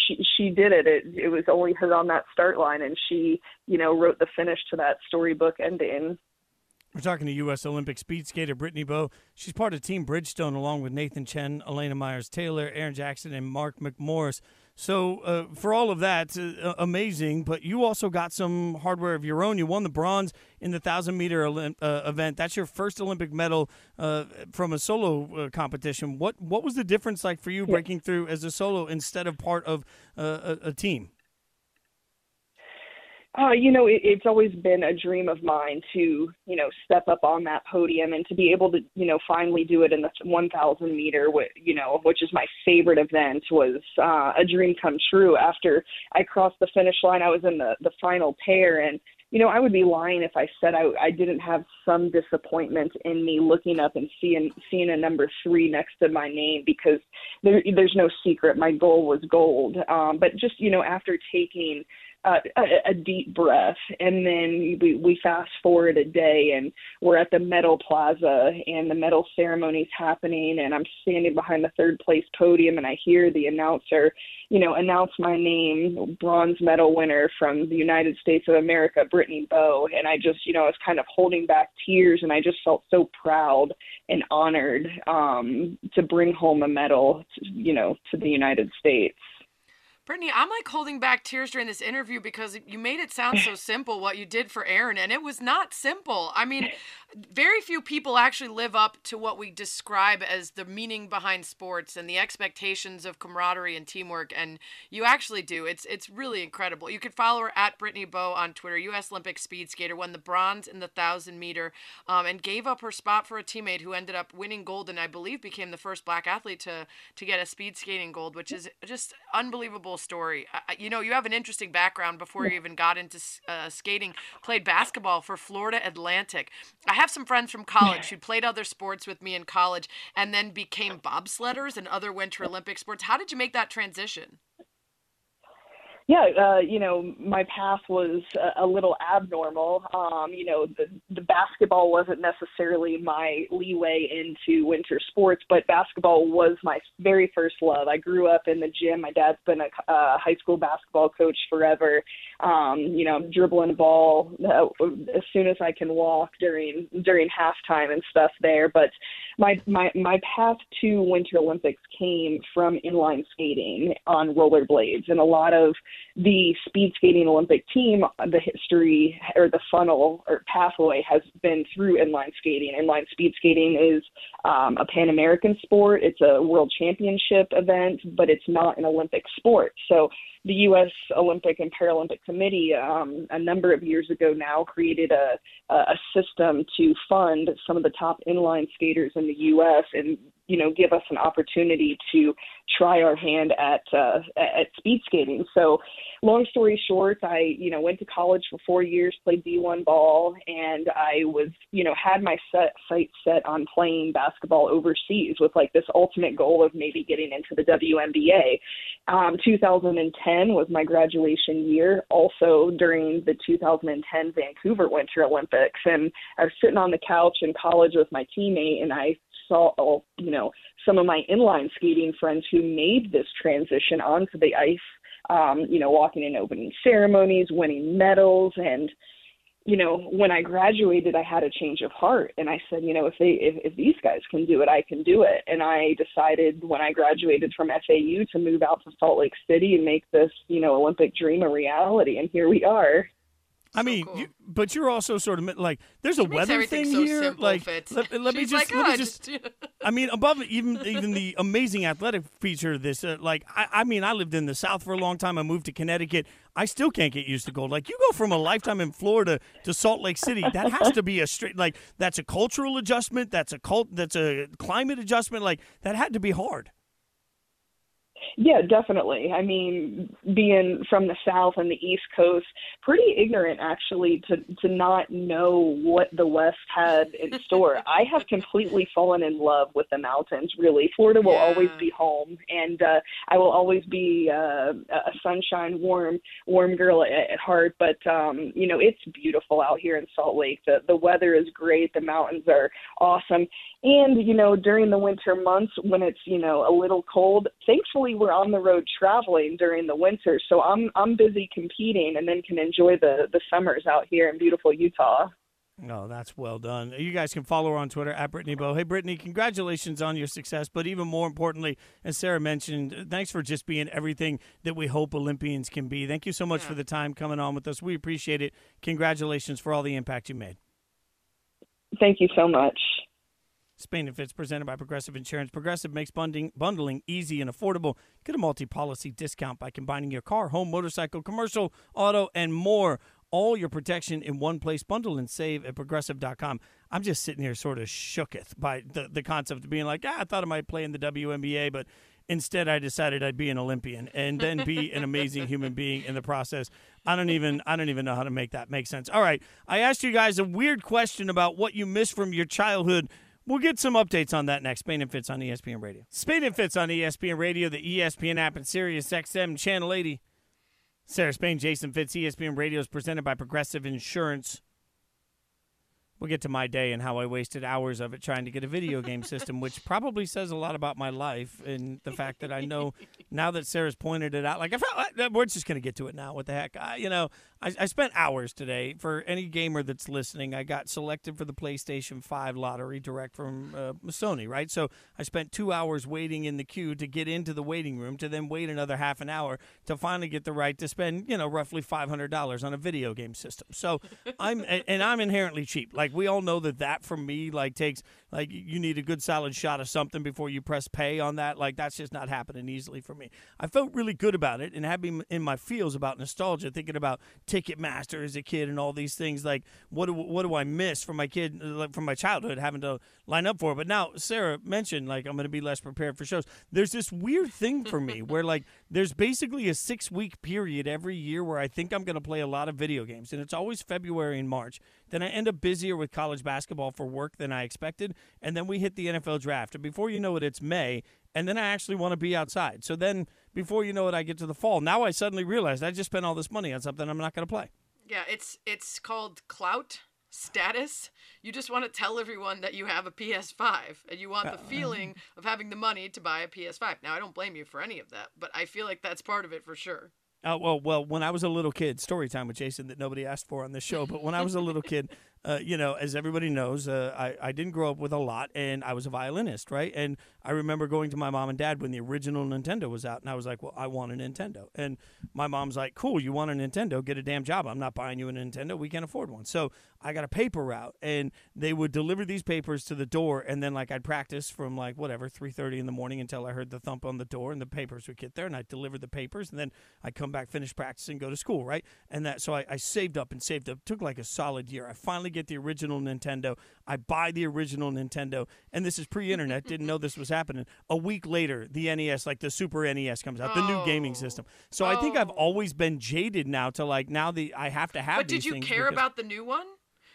she, she did it. it. It was only her on that start line, and she, you know, wrote the finish to that storybook ending. We're talking to U S. Olympic speed skater Brittany Bowe. She's part of Team Bridgestone along with Nathan Chen, Elena Myers-Taylor, Erin Jackson, and Mark McMorris. So uh, for all of that, uh, amazing, but you also got some hardware of your own. You won the bronze in the one thousand meter Olymp- uh, event. That's your first Olympic medal uh, from a solo uh, competition. What what was the difference like for you breaking through as a solo instead of part of uh, a, a team? Uh, you know, it, it's always been a dream of mine to, you know, step up on that podium and to be able to, you know, finally do it in the one thousand meter, which, you know, which is my favorite event, was uh, a dream come true. After I crossed the finish line, I was in the, the final pair, and, you know, I would be lying if I said I, I didn't have some disappointment in me looking up and seeing seeing a number three next to my name, because there, there's no secret. My goal was gold. Um, but just, you know, after taking Uh, a, a deep breath, and then we, we fast forward a day, and we're at the medal plaza, and the medal ceremony's happening, and I'm standing behind the third place podium, and I hear the announcer, you know, announce my name, bronze medal winner from the United States of America, Brittany Bowe, and I just, you know, I was kind of holding back tears, and I just felt so proud and honored um, to bring home a medal, you know, to the United States. Brittany, I'm like holding back tears during this interview because you made it sound so simple what you did for Erin, and it was not simple. I mean, very few people actually live up to what we describe as the meaning behind sports and the expectations of camaraderie and teamwork, and you actually do. It's it's really incredible. You could follow her at Brittany Bowe on Twitter. U S. Olympic speed skater, won the bronze in the one thousand meter um, and gave up her spot for a teammate who ended up winning gold, and I believe became the first Black athlete to, to get a speed skating gold, which is just unbelievable story. Uh, you know, you have an interesting background before you even got into uh, skating, played basketball for Florida Atlantic. I have some friends from college who played other sports with me in college and then became bobsledders and other Winter Olympic sports. How did you make that transition? Yeah, uh, you know, my path was a, a little abnormal. Um, you know, the, the basketball wasn't necessarily my leeway into winter sports, but basketball was my very first love. I grew up in the gym. My dad's been a uh, high school basketball coach forever. Um, you know, I'm dribbling a ball as soon as I can walk during during halftime and stuff there. But my my, my path to Winter Olympics came from inline skating on rollerblades, and a lot of – the speed skating Olympic team, the history or the funnel or pathway has been through inline skating. Inline speed skating is um, a Pan American sport. It's a world championship event, but it's not an Olympic sport. So the U S Olympic and Paralympic Committee um, a number of years ago now created a, a system to fund some of the top inline skaters in the U S and, you know, give us an opportunity to try our hand at uh, at speed skating. So long story short, I, you know, went to college for four years, played D one ball, and I was, you know, had my set, sights set on playing basketball overseas with, like, this ultimate goal of maybe getting into the W N B A. Um, two thousand ten was my graduation year, also during the two thousand ten Vancouver Winter Olympics. And I was sitting on the couch in college with my teammate, and I saw, you know, some of my inline skating friends who made this transition onto the ice, um, you know, walking in opening ceremonies, winning medals. And, you know, when I graduated, I had a change of heart. And I said, you know, if they, if, if these guys can do it, I can do it. And I decided when I graduated from F A U to move out to Salt Lake City and make this, you know, Olympic dream a reality. And here we are. I mean, so cool. you, but you're also sort of like, there's a weather thing so here. Simple, like, let, let, me just, like oh, let me just, let me just. I mean, above even even the amazing athletic feature of this, uh, like, I, I mean, I lived in the South for a long time. I moved to Connecticut. I still can't get used to gold. Like, you go from a lifetime in Florida to Salt Lake City. That has to be a straight. Like, that's a cultural adjustment. That's a cult. That's a climate adjustment. Like, that had to be hard. Yeah, definitely. I mean, being from the South and the East Coast, pretty ignorant, actually, to, to not know what the West had in store. I have completely fallen in love with the mountains, really. Florida will yeah. always be home, and uh, I will always be uh, a sunshine, warm, warm girl at, at heart. But, um, you know, it's beautiful out here in Salt Lake. The, the weather is great. The mountains are awesome. And, you know, during the winter months when it's, you know, a little cold, thankfully, we're on the road traveling during the winter, so I'm I'm busy competing and then can enjoy the, the summers out here in beautiful Utah. No, that's well done. You guys can follow her on Twitter, at Brittany Bowe. Hey, Brittany, congratulations on your success, but even more importantly, as Sarah mentioned, thanks for just being everything that we hope Olympians can be. Thank you so much yeah. for the time coming on with us. We appreciate it. Congratulations for all the impact you made. Thank you so much. Spain and Fitz, presented by Progressive Insurance. Progressive makes bundling, bundling easy and affordable. Get a multi-policy discount by combining your car, home, motorcycle, commercial, auto, and more. All your protection in one place. Bundle and save at Progressive dot com. I'm just sitting here sort of shooketh by the, the concept of being like, ah, I thought I might play in the W N B A, but instead I decided I'd be an Olympian and then be an amazing human being in the process. I don't even I don't even know how to make that make sense. All right, I asked you guys a weird question about what you missed from your childhood. We'll get some updates on that next. Spain and Fitz on E S P N Radio. Spain and Fitz on E S P N Radio, the E S P N app and Sirius X M, Channel eighty. Sarah Spain, Jason Fitz, E S P N Radio is presented by Progressive Insurance. We'll get to my day and how I wasted hours of it trying to get a video game system, which probably says a lot about my life and the fact that I know now that Sarah's pointed it out. Like, I felt, we're just going to get to it now. What the heck? I, you know, I, I spent hours today. For any gamer that's listening, I got selected for the PlayStation five lottery direct from uh, Sony, right? So I spent two hours waiting in the queue to get into the waiting room to then wait another half an hour to finally get the right to spend, you know, roughly five hundred dollars on a video game system. So I'm and I'm inherently cheap. Like, we all know that that for me, like, takes, like, you need a good solid shot of something before you press pay on that. Like, that's just not happening easily for me. I felt really good about it and had me in my feels about nostalgia, thinking about Ticketmaster as a kid and all these things. Like, what do, what do I miss from my kid, from my childhood, having to line up for it? But now Sarah mentioned, like, I'm going to be less prepared for shows. There's this weird thing for me where, like, there's basically a six-week period every year where I think I'm going to play a lot of video games, and it's always February and March. Then I end up busier with college basketball for work than I expected, and then we hit the N F L draft. And before you know it, it's May, and then I actually want to be outside. So then before you know it, I get to the fall. Now I suddenly realize I just spent all this money on something I'm not going to play. Yeah, it's it's called clout status. You just want to tell everyone that you have a P S five, and you want the feeling of having the money to buy a P S five. Now, I don't blame you for any of that, but I feel like that's part of it for sure. Uh, well, well, when I was a little kid, story time with Jason that nobody asked for on this show, but when I was a little kid, uh, you know, as everybody knows, uh, I, I didn't grow up with a lot, and I was a violinist, right? And I remember going to my mom and dad when the original Nintendo was out, and I was like, well, I want a Nintendo. And my mom's like, cool, you want a Nintendo? Get a damn job. I'm not buying you a Nintendo. We can't afford one. So I got a paper route, and they would deliver these papers to the door, and then, like, I'd practice from, like, whatever, three thirty in the morning until I heard the thump on the door, and the papers would get there, and I'd deliver the papers, and then I'd come back, finish practicing, go to school, right? And that, so I, I saved up and saved up. It took, like, a solid year. I finally get the original Nintendo. I buy the original Nintendo, and this is pre-internet. Didn't know this was happening. A week later, the N E S, like the Super N E S comes out, oh. the new gaming system. So oh. I think I've always been jaded now to, like, now the I have to have but these things. But did you care about the new one?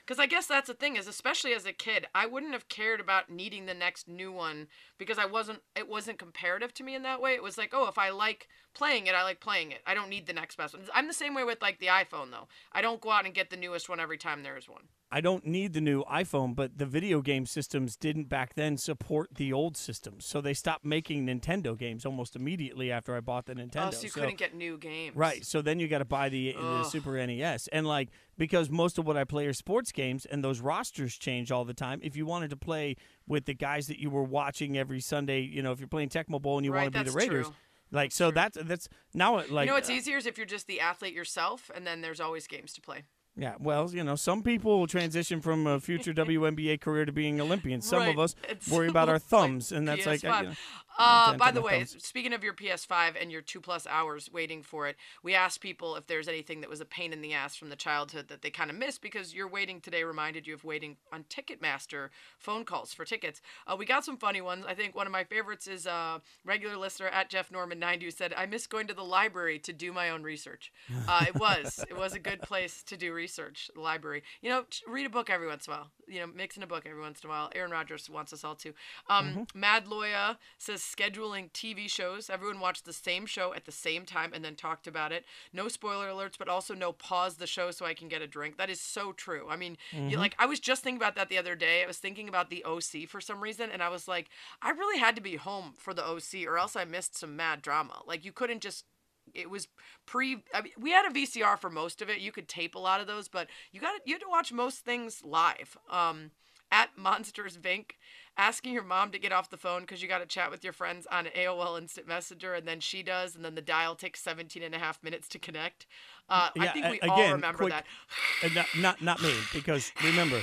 Because I guess that's the thing is, especially as a kid, I wouldn't have cared about needing the next new one because I wasn't. It wasn't comparative to me in that way. It was like, oh, if I like playing it, I like playing it. I don't need the next best one. I'm the same way with like the iPhone though. I don't go out and get the newest one every time there is one. I don't need the new iPhone, but the video game systems didn't back then support the old systems. So they stopped making Nintendo games almost immediately after I bought the Nintendo. Oh, so you so, couldn't get new games. Right. So then you got to buy the, the Super N E S. And, like, because most of what I play are sports games, and those rosters change all the time. If you wanted to play with the guys that you were watching every Sunday, you know, if you're playing Tecmo Bowl and you right, want to be the Raiders. True. Like, that's so true. that's that's now, like. You know, it's uh, easier is if you're just the athlete yourself, and then there's always games to play. Yeah, well, you know, some people will transition from a future W N B A career to being Olympians. Some right. of us worry about our thumbs, like and that's P S five. Like. You know, uh, by the way, thumbs. Speaking of your P S five and your two-plus hours waiting for it, we asked people if there's anything that was a pain in the ass from the childhood that they kind of missed because your waiting today reminded you of waiting on Ticketmaster phone calls for tickets. Uh, we got some funny ones. I think one of my favorites is a uh, regular listener at Jeff Norman ninety who said, I miss going to the library to do my own research. Uh, it was. It was a good place to do research. Research, the library. You know, read a book every once in a while. You know, mix in a book every once in a while. Aaron Rodgers wants us all to. Um, mm-hmm. Mad Loya says scheduling T V shows. Everyone watched the same show at the same time and then talked about it. No spoiler alerts, but also no pause the show so I can get a drink. That is so true. I mean, mm-hmm. you, like I was just thinking about that the other day. I was thinking about the O C for some reason, and I was like, I really had to be home for the O C or else I missed some mad drama. Like you couldn't just. It was pre. I mean, we had a V C R for most of it. You could tape a lot of those, but you got you had to watch most things live. Um, at Monsters Vink, asking your mom to get off the phone because you got to chat with your friends on A O L Instant Messenger, and then she does, and then the dial takes seventeen and a half minutes to connect. Uh, yeah, I think we again, all remember quick, that. uh, not, not not me, because remember.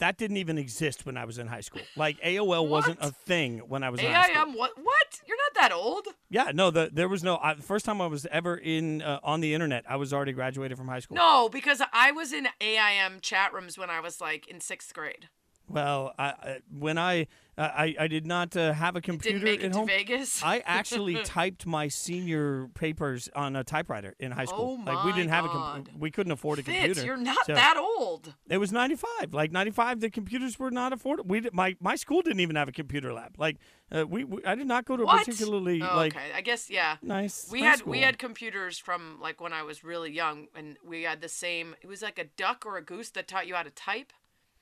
That didn't even exist when I was in high school. Like, A O L what? wasn't a thing when I was in A I M, high school. What? What? You're not that old. Yeah, no, the, there was no... I, first time I was ever in uh, on the internet, I was already graduated from high school. No, because I was in A I M chat rooms when I was, like, in sixth grade. Well, I, I, when I... I, I did not uh, have a computer it didn't make at it home. To Vegas. I actually typed my senior papers on a typewriter in high school. Oh my like we didn't have God. a com- we couldn't afford a Fitz, computer. You're not so that old. It was ninety-five. Like ninety-five, the computers were not affordable. We did, my my school didn't even have a computer lab. Like uh, we, we I did not go to what? a particularly oh, like okay. I guess yeah. Nice. We had school. we had computers from like when I was really young, and we had the same. It was like a duck or a goose that taught you how to type.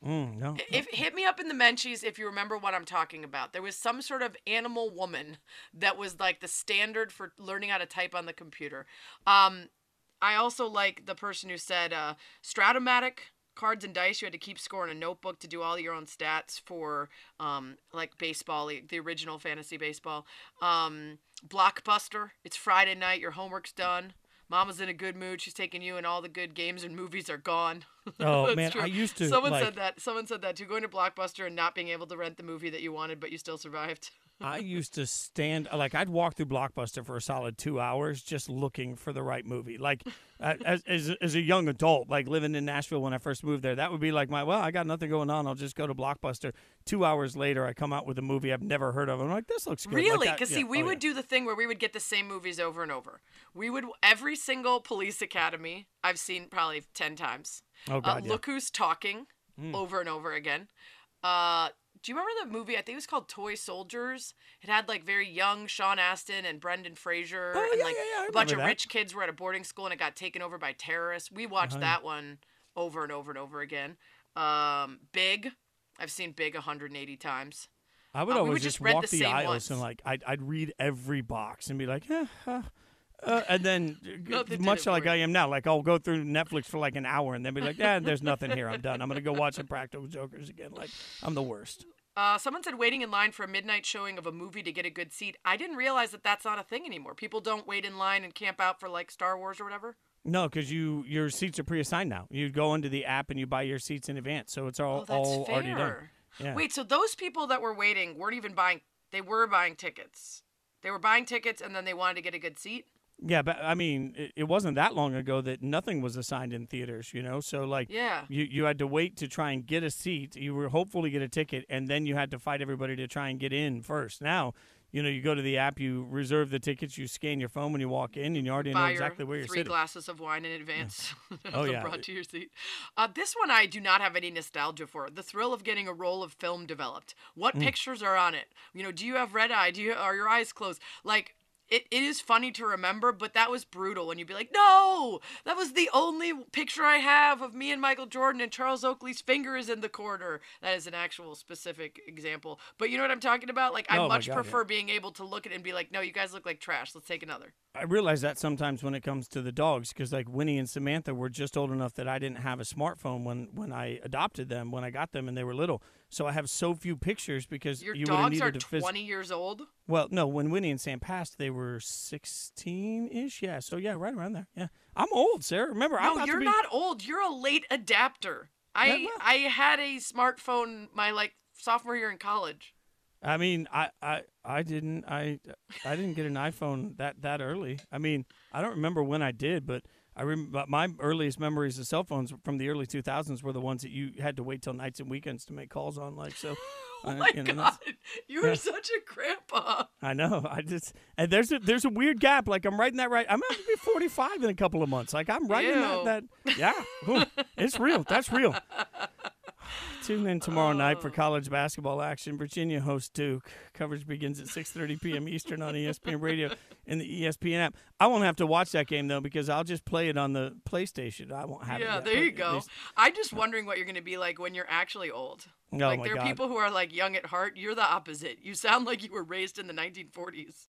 Mm, no, if no. Hit me up in the Menchies if you remember what I'm talking about. There was some sort of animal woman that was like the standard for learning how to type on the computer. Um, I also like the person who said uh, Stratomatic cards and dice. You had to keep score in a notebook to do all your own stats for um, like baseball, the original fantasy baseball. Um, Blockbuster. It's Friday night. Your homework's done. Mama's in a good mood. She's taking you, and all the good games and movies are gone. Oh, man, true. I used to. Someone like, said that. Someone said that, too. Going to Blockbuster and not being able to rent the movie that you wanted, but you still survived. I used to stand, like, I'd walk through Blockbuster for a solid two hours just looking for the right movie. Like, as, as as a young adult, like, living in Nashville when I first moved there, that would be like my, well, I got nothing going on. I'll just go to Blockbuster. Two hours later, I come out with a movie I've never heard of. I'm like, this looks good. Really? Because, like yeah. see, we oh, would yeah. do the thing where we would get the same movies over and over. We would, every single Police Academy, I've seen probably ten times. Oh, God, uh, yeah. Look Who's Talking mm. over and over again. Uh... Do you remember the movie? I think it was called Toy Soldiers. It had like very young Sean Astin and Brendan Fraser, oh, and yeah, like yeah, yeah. a bunch of that. rich kids were at a boarding school and it got taken over by terrorists. We watched uh-huh. that one over and over and over again. Um, Big, I've seen Big one hundred eighty times. I would uh, always would just, just walk the, the aisles ones. and like I'd, I'd read every box and be like, yeah. Huh. Uh, and then, nothing much like I am now, like I'll go through Netflix for like an hour and then be like, yeah, there's nothing here. I'm done. I'm going to go watch Impractical Jokers again. Like, I'm the worst. Uh, someone said waiting in line for a midnight showing of a movie to get a good seat. I didn't realize that that's not a thing anymore. People don't wait in line and camp out for like Star Wars or whatever. No, because you your seats are pre-assigned now. You go into the app and you buy your seats in advance. So it's all, oh, that's all fair. Already done. Yeah. Wait, so those people that were waiting weren't even buying – they were buying tickets. They were buying tickets and then they wanted to get a good seat? Yeah, but, I mean, it, it wasn't that long ago that nothing was assigned in theaters, you know? So, like, yeah. you, you had to wait to try and get a seat. You were hopeful to get a ticket, and then you had to fight everybody to try and get in first. Now, you know, you go to the app, you reserve the tickets, you scan your phone when you walk in, and you already Buy know exactly where you're sitting. Three glasses of wine in advance. Yeah. Oh, yeah. Brought to your seat. Uh, this one I do not have any nostalgia for. The thrill of getting a roll of film developed. What mm. pictures are on it? You know, do you have red eye? Do you Are your eyes closed? Like... It It is funny to remember, but that was brutal. And you'd be like, no, that was the only picture I have of me and Michael Jordan, and Charles Oakley's finger is in the corner. That is an actual specific example. But you know what I'm talking about? Like, I oh much God, prefer yeah. being able to look at it and be like, no, you guys look like trash. Let's take another. I realize that sometimes when it comes to the dogs, because, like, Winnie and Samantha were just old enough that I didn't have a smartphone when, when I adopted them, when I got them, and they were little. So I have so few pictures because Your you would have needed to... Your dogs are twenty phys- years old? Well, no, when Winnie and Sam passed, they were sixteen-ish. Yeah, so, yeah, right around there. Yeah, I'm old, Sarah. Remember, I'm no, you're to be... not old. You're a late adapter. I yeah, well. I had a smartphone my, like, sophomore year in college. I mean, I, I, I didn't I I didn't get an iPhone that, that early. I mean, I don't remember when I did, but I remember my earliest memories of cell phones from the early two thousands were the ones that you had to wait till nights and weekends to make calls on. Like so, oh my I, you know, God, you were yeah. such a grandpa. I know. I just and there's a, there's a weird gap. Like I'm right in that right. I'm going to be forty-five in a couple of months. Like I'm right Ew. in that, that. Yeah, Ooh, it's real. That's real. Tune in tomorrow oh. night for college basketball action. Virginia hosts Duke. Coverage begins at six thirty p.m. Eastern on E S P N Radio and the E S P N app. I won't have to watch that game, though, because I'll just play it on the PlayStation. I won't have yeah, it. Yeah, there you go. I'm just wondering what you're going to be like when you're actually old. Oh, like, my there are God. people who are, like, young at heart. You're the opposite. You sound like you were raised in the nineteen forties.